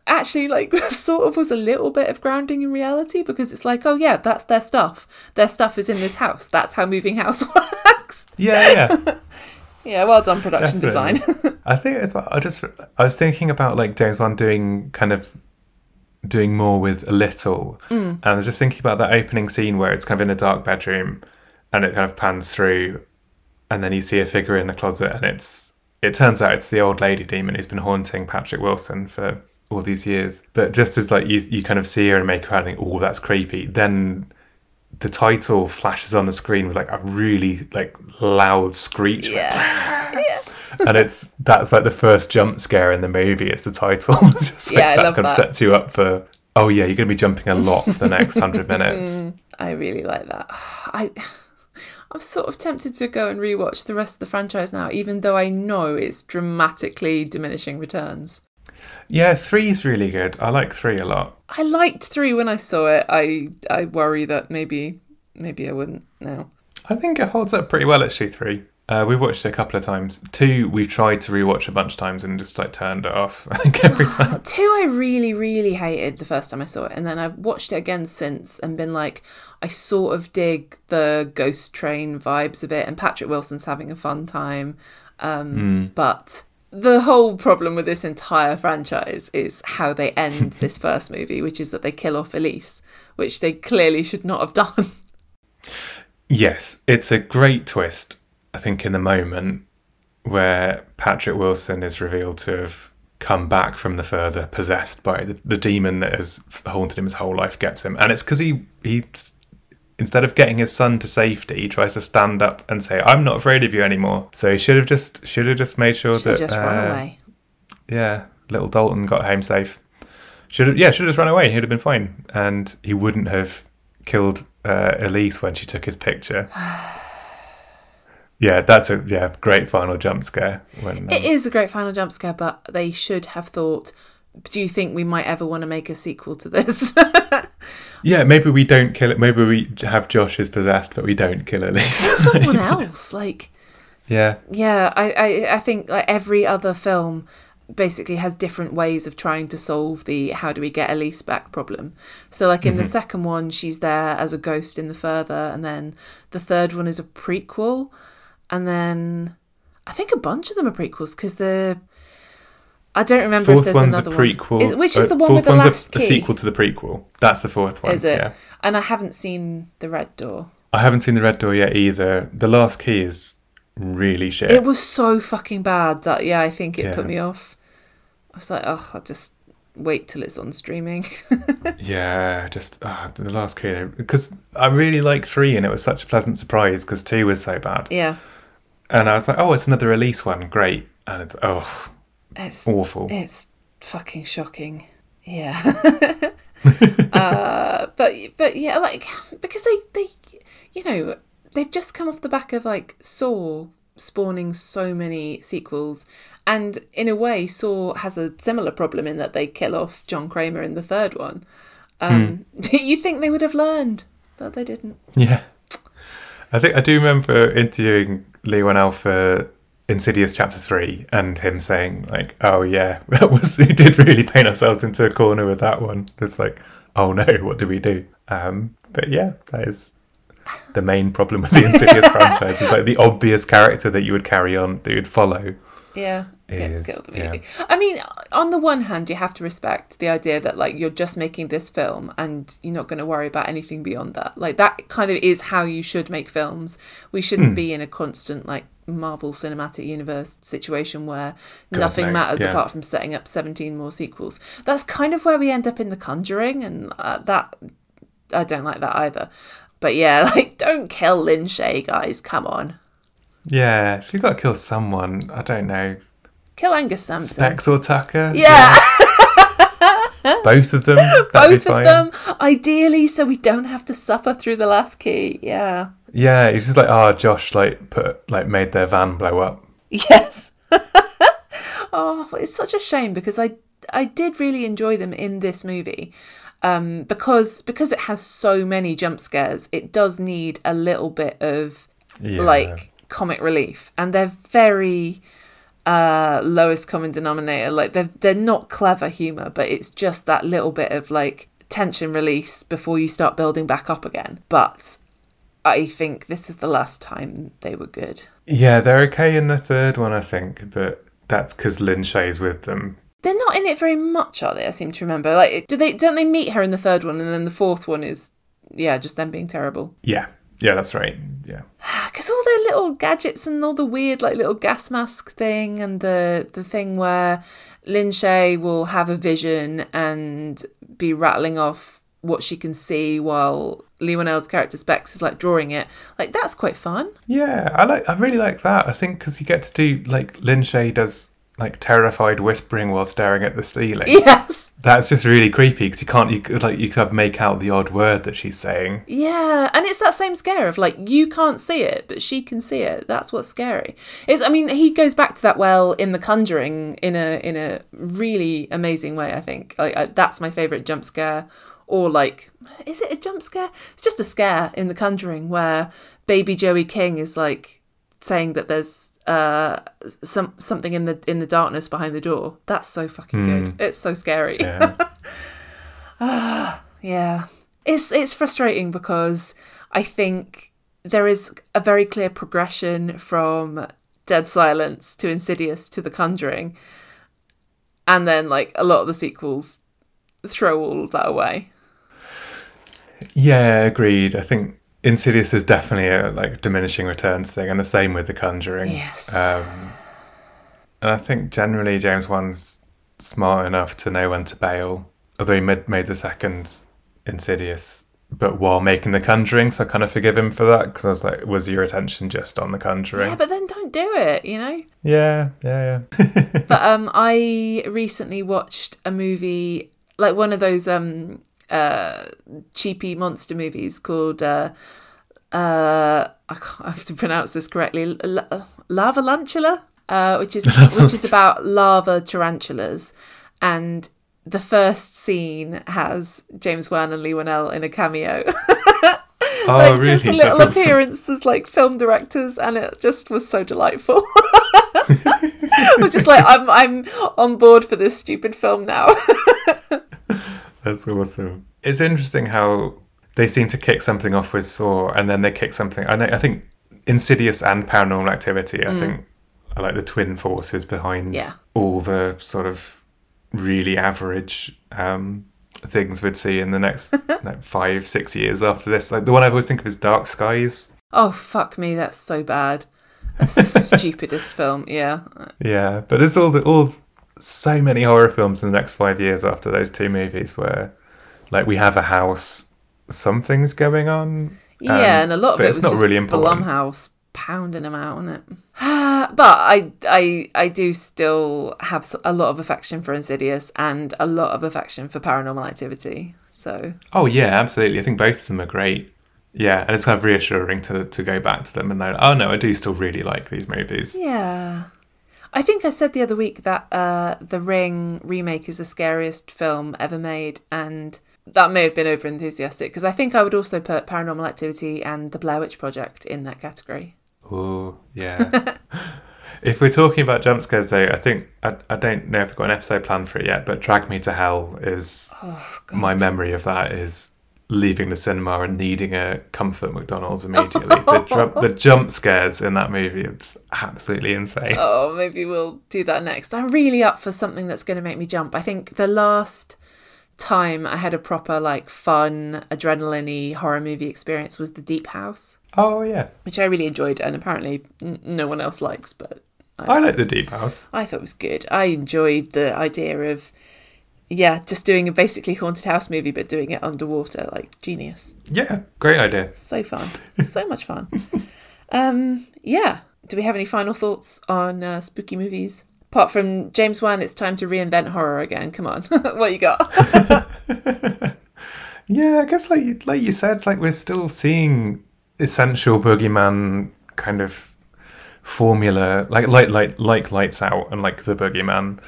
Actually, sort of was a little bit of grounding in reality, because it's oh yeah, that's their stuff. Their stuff is in this house. That's how moving house works. Yeah. Yeah, well done, production design. I think it's... I was thinking about James Wan doing more with a little, and I was just thinking about that opening scene where it's in a dark bedroom, and it pans through, and then you see a figure in the closet, and it turns out it's the old lady demon who's been haunting Patrick Wilson for all these years. But just as you see her and make her out and think, oh, that's creepy, then the title flashes on the screen with a really loud screech. Yeah. And that's the first jump scare in the movie. It's the title. I love that. Sets you up for, oh yeah, you're gonna be jumping a lot for the next 100 minutes. I really like that. I'm sort of tempted to go and rewatch the rest of the franchise now, even though I know it's dramatically diminishing returns. Yeah, 3's really good. I like 3 a lot. I liked 3 when I saw it. I worry that maybe I wouldn't now. I think it holds up pretty well, actually, 3. We've watched it a couple of times. Two, we've tried to rewatch a bunch of times and just like turned it off. Like every time. Two, I really, really hated the first time I saw it, and then I've watched it again since and been like, I sort of dig the Ghost Train vibes of it, and Patrick Wilson's having a fun time. But the whole problem with this entire franchise is how they end this first movie, which is that they kill off Elise, which they clearly should not have done. Yes, it's a great twist. I think in the moment where Patrick Wilson is revealed to have come back from the Further, possessed by the demon that has haunted him his whole life, gets him. And it's because he, instead of getting his son to safety, he tries to stand up and say, I'm not afraid of you anymore. So he should have just made sure that... Should have just run away. Yeah, little Dalton got home safe. Should have just run away. He'd have been fine. And he wouldn't have killed Elise when she took his picture. Yeah, that's a great final jump scare. It is a great final jump scare, but they should have thought, do you think we might ever want to make a sequel to this? Yeah, maybe we don't kill it. Maybe we have Josh is possessed, but we don't kill Elise. Or someone else. Yeah, I think like every other film basically has different ways of trying to solve the how do we get Elise back problem. So like in the second one, she's there as a ghost in the Further, and then the third one is a prequel. And then I think a bunch of them are prequels because I don't remember fourth if there's another one. Fourth one's a prequel. Which is the one with the last key. The sequel to the prequel. That's the fourth one. Is it? Yeah. And I haven't seen The Red Door. I haven't seen The Red Door yet either. The Last Key is really shit. It was so fucking bad that, I think it put me off. I was like, I'll just wait till it's on streaming. The Last Key. Because I really liked 3 and it was such a pleasant surprise because 2 was so bad. Yeah. And I was like, oh, it's another Elise one. Great. And it's awful. It's fucking shocking. Yeah. But yeah, like, because they they've just come off the back of, like, Saw spawning so many sequels. And in a way, Saw has a similar problem in that they kill off John Kramer in the third one. You'd think they would have learned, but they didn't. Yeah. I think I do remember interviewing Leigh Whannell for Insidious Chapter 3 and him saying, like, oh yeah, we did really paint ourselves into a corner with that one. It's like, oh no, what do we do? But yeah, that is the main problem with the Insidious franchise. It's like the obvious character that you would carry on, that you'd follow. Yeah. I mean, on the one hand, you have to respect the idea that, like, you're just making this film and you're not going to worry about anything beyond that. Like, that kind of is how you should make films. We shouldn't be in a constant, like, Marvel Cinematic Universe situation where nothing matters apart from setting up 17 more sequels. That's kind of where we end up in The Conjuring, and that I don't like that either. But yeah, like, don't kill Lin Shaye, guys. Come on. Yeah, if you've got to kill someone, I don't know. Kill Angus Sampson. Specs or Tucker? Yeah. Both of them. Both of them. Ideally, so we don't have to suffer through The Last Key. Yeah. Yeah, it's just like, Josh, like, made their van blow up. Yes. It's such a shame because I did really enjoy them in this movie. Because it has so many jump scares, it does need a little bit of, like, comic relief. And they're very... lowest common denominator, like they're not clever humor, but it's just that little bit of like tension release before you start building back up again. But I think this is the last time they were good. Yeah, they're okay in the third one, I think, but that's because Lin Shaye's with them. They're not in it very much, are they? I seem to remember. Like, don't they meet her in the third one, and then the fourth one is just them being terrible. Yeah. Yeah, that's right. Yeah, because all their little gadgets and all the weird, like, little gas mask thing, and the thing where Lin Shaye will have a vision and be rattling off what she can see while Leigh Whannell's character Specs is like drawing it. Like, that's quite fun. Yeah, I really like that. I think because you get to do, like, Lin Shaye does, like, terrified whispering while staring at the ceiling. Yes. That's just really creepy because you could make out the odd word that she's saying. Yeah, and it's that same scare of, like, you can't see it, but she can see it. That's what's scary. It's, I mean, he goes back to that well in The Conjuring in a really amazing way, I think. Like, that's my favourite jump scare. Or, like, is it a jump scare? It's just a scare in The Conjuring where baby Joey King is, like, saying that there's something in the darkness behind the door. That's so fucking good. It's so scary. Yeah. Yeah. It's frustrating because I think there is a very clear progression from Dead Silence to Insidious to The Conjuring. And then, like, a lot of the sequels throw all of that away. Yeah, agreed. I think Insidious is definitely a diminishing returns thing, and the same with The Conjuring. Yes. And I think generally James Wan's smart enough to know when to bail, although he made the second Insidious, but while making The Conjuring, so I kind of forgive him for that, because I was like, was your attention just on The Conjuring? Yeah, but then don't do it, you know? Yeah. But I recently watched a movie, like one of those cheapy monster movies called, I have to pronounce this correctly, Lavalantula, which is about lava tarantulas. And the first scene has James Wan and Leigh Whannell in a cameo. Really? Just a little appearance as film directors, and it just was so delightful. Which is I'm on board for this stupid film now. That's awesome. It's interesting how they seem to kick something off with Saw, and then they kick something. I think Insidious and Paranormal Activity, I think, are the twin forces behind all the sort of really average things we'd see in the next 5-6 years after this. The one I always think of is Dark Skies. Oh, fuck me, that's so bad. That's the stupidest film. Yeah, but there's all so many horror films in the next 5 years after those two movies where we have a house, something's going on, and a lot of it was not just really important. Blumhouse pounding them out, isn't it? But I do still have a lot of affection for Insidious and a lot of affection for Paranormal Activity. So. Oh yeah, absolutely. I think both of them are great. Yeah, and it's kind of reassuring to go back to them and know, oh no, I do still really like these movies. Yeah, I think I said the other week that The Ring remake is the scariest film ever made, and that may have been over enthusiastic because I think I would also put Paranormal Activity and The Blair Witch Project in that category. Oh, yeah. If we're talking about jump scares, though, I think, I don't know if I've got an episode planned for it yet, but Drag Me to Hell is, my memory of that is leaving the cinema and needing a comfort McDonald's immediately. The jump scares in that movie are just absolutely insane. Oh, maybe we'll do that next. I'm really up for something that's going to make me jump. I think the last time I had a proper fun adrenaline-y horror movie experience was The Deep House. Oh yeah, which I really enjoyed, and apparently no one else likes, but I like The Deep House. I thought it was good. I enjoyed the idea of just doing a basically haunted house movie but doing it underwater. Genius. Yeah, great idea. So fun. So much fun. Do we have any final thoughts on spooky movies? Apart from James Wan, it's time to reinvent horror again. Come on, what you got? Yeah, I guess like you said, we're still seeing essential Boogeyman kind of formula, like Lights Out and the Boogeyman.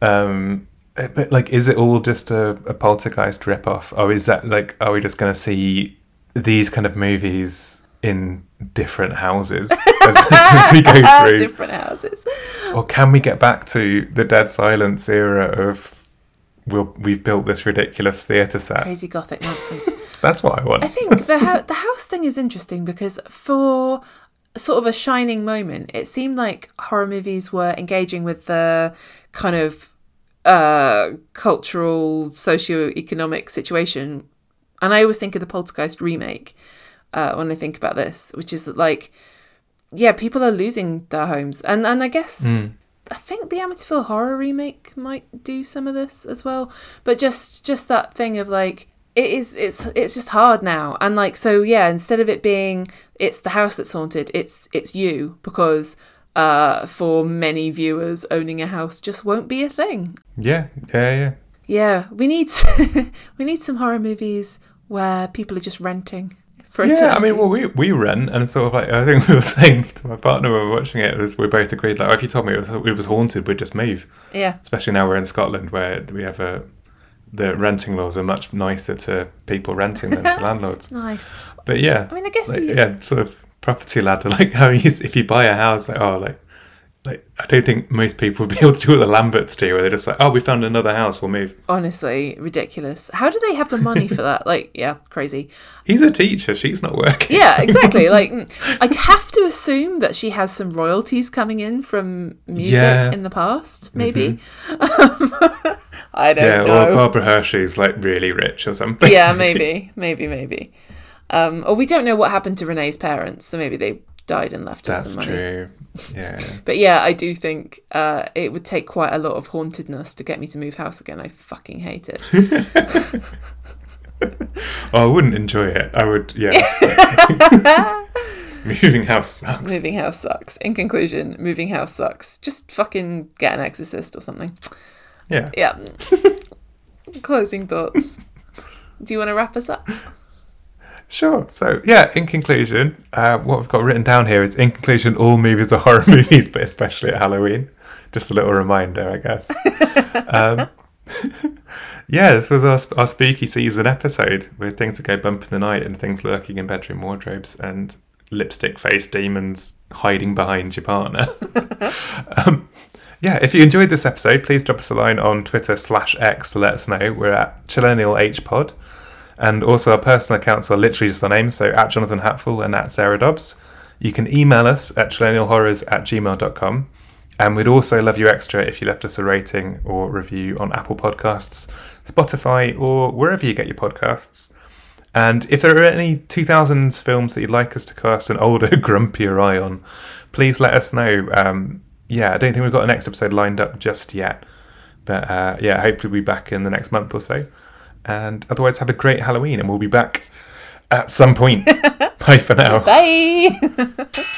But is it all just a Poltergeist ripoff? Or is that are we just going to see these kind of movies in different houses as we go through different houses, or can we get back to the Dead Silence era of we've built this ridiculous theatre set, crazy gothic nonsense? That's what I want. I think the house thing is interesting because for sort of a shining moment it seemed like horror movies were engaging with the kind of cultural socio-economic situation, and I always think of the Poltergeist remake when I think about this, which is people are losing their homes. And I guess, I think the Amityville Horror remake might do some of this as well. But just that thing of it's just hard now. And instead of it being, it's the house that's haunted, it's you, because for many viewers, owning a house just won't be a thing. Yeah. Yeah, we need some horror movies where people are just renting. Yeah, I mean, well, we rent, and I think we were saying to my partner when we were watching it, we both agreed, if you told me it was haunted, we'd just move. Yeah. Especially now we're in Scotland, where we have the renting laws are much nicer to people renting than to landlords. Nice. But yeah. I mean, I guess property ladder, like how if you buy a house, like I don't think most people would be able to do what the Lamberts do, where they're just like, oh, we found another house, we'll move. Honestly, ridiculous. How do they have the money for that? Like, yeah, crazy. He's a teacher, she's not working. Yeah, exactly. Like, I have to assume that she has some royalties coming in from music in the past, maybe. Mm-hmm. I don't know. Or Barbara Hershey's like really rich or something. Yeah, maybe. Or we don't know what happened to Renee's parents, so maybe they died and left us some money. That's true, yeah. But yeah, I do think it would take quite a lot of hauntedness to get me to move house again. I fucking hate it. Oh, I wouldn't enjoy it. I would, yeah. Moving house sucks. Moving house sucks. In conclusion, moving house sucks. Just fucking get an exorcist or something. Yeah. Yeah. Closing thoughts. Do you want to wrap us up? Sure. So, yeah, in conclusion, what we've got written down here is, in conclusion, all movies are horror movies, but especially at Halloween. Just a little reminder, I guess. Yeah, this was our spooky season episode, where things that go bump in the night and things lurking in bedroom wardrobes and lipstick-faced demons hiding behind your partner. Yeah, if you enjoyed this episode, please drop us a line on Twitter/X to let us know. We're at ChillennialHpod. And also our personal accounts are literally just our names, so at Jonathan Hatfield and at Sarah Dobbs. You can email us at chillennialhorrors@gmail.com. And we'd also love you extra if you left us a rating or review on Apple Podcasts, Spotify, or wherever you get your podcasts. And if there are any 2000s films that you'd like us to cast an older, grumpier eye on, please let us know. I don't think we've got an next episode lined up just yet. But hopefully we'll be back in the next month or so. And otherwise, have a great Halloween, and we'll be back at some point. Bye for now. Bye.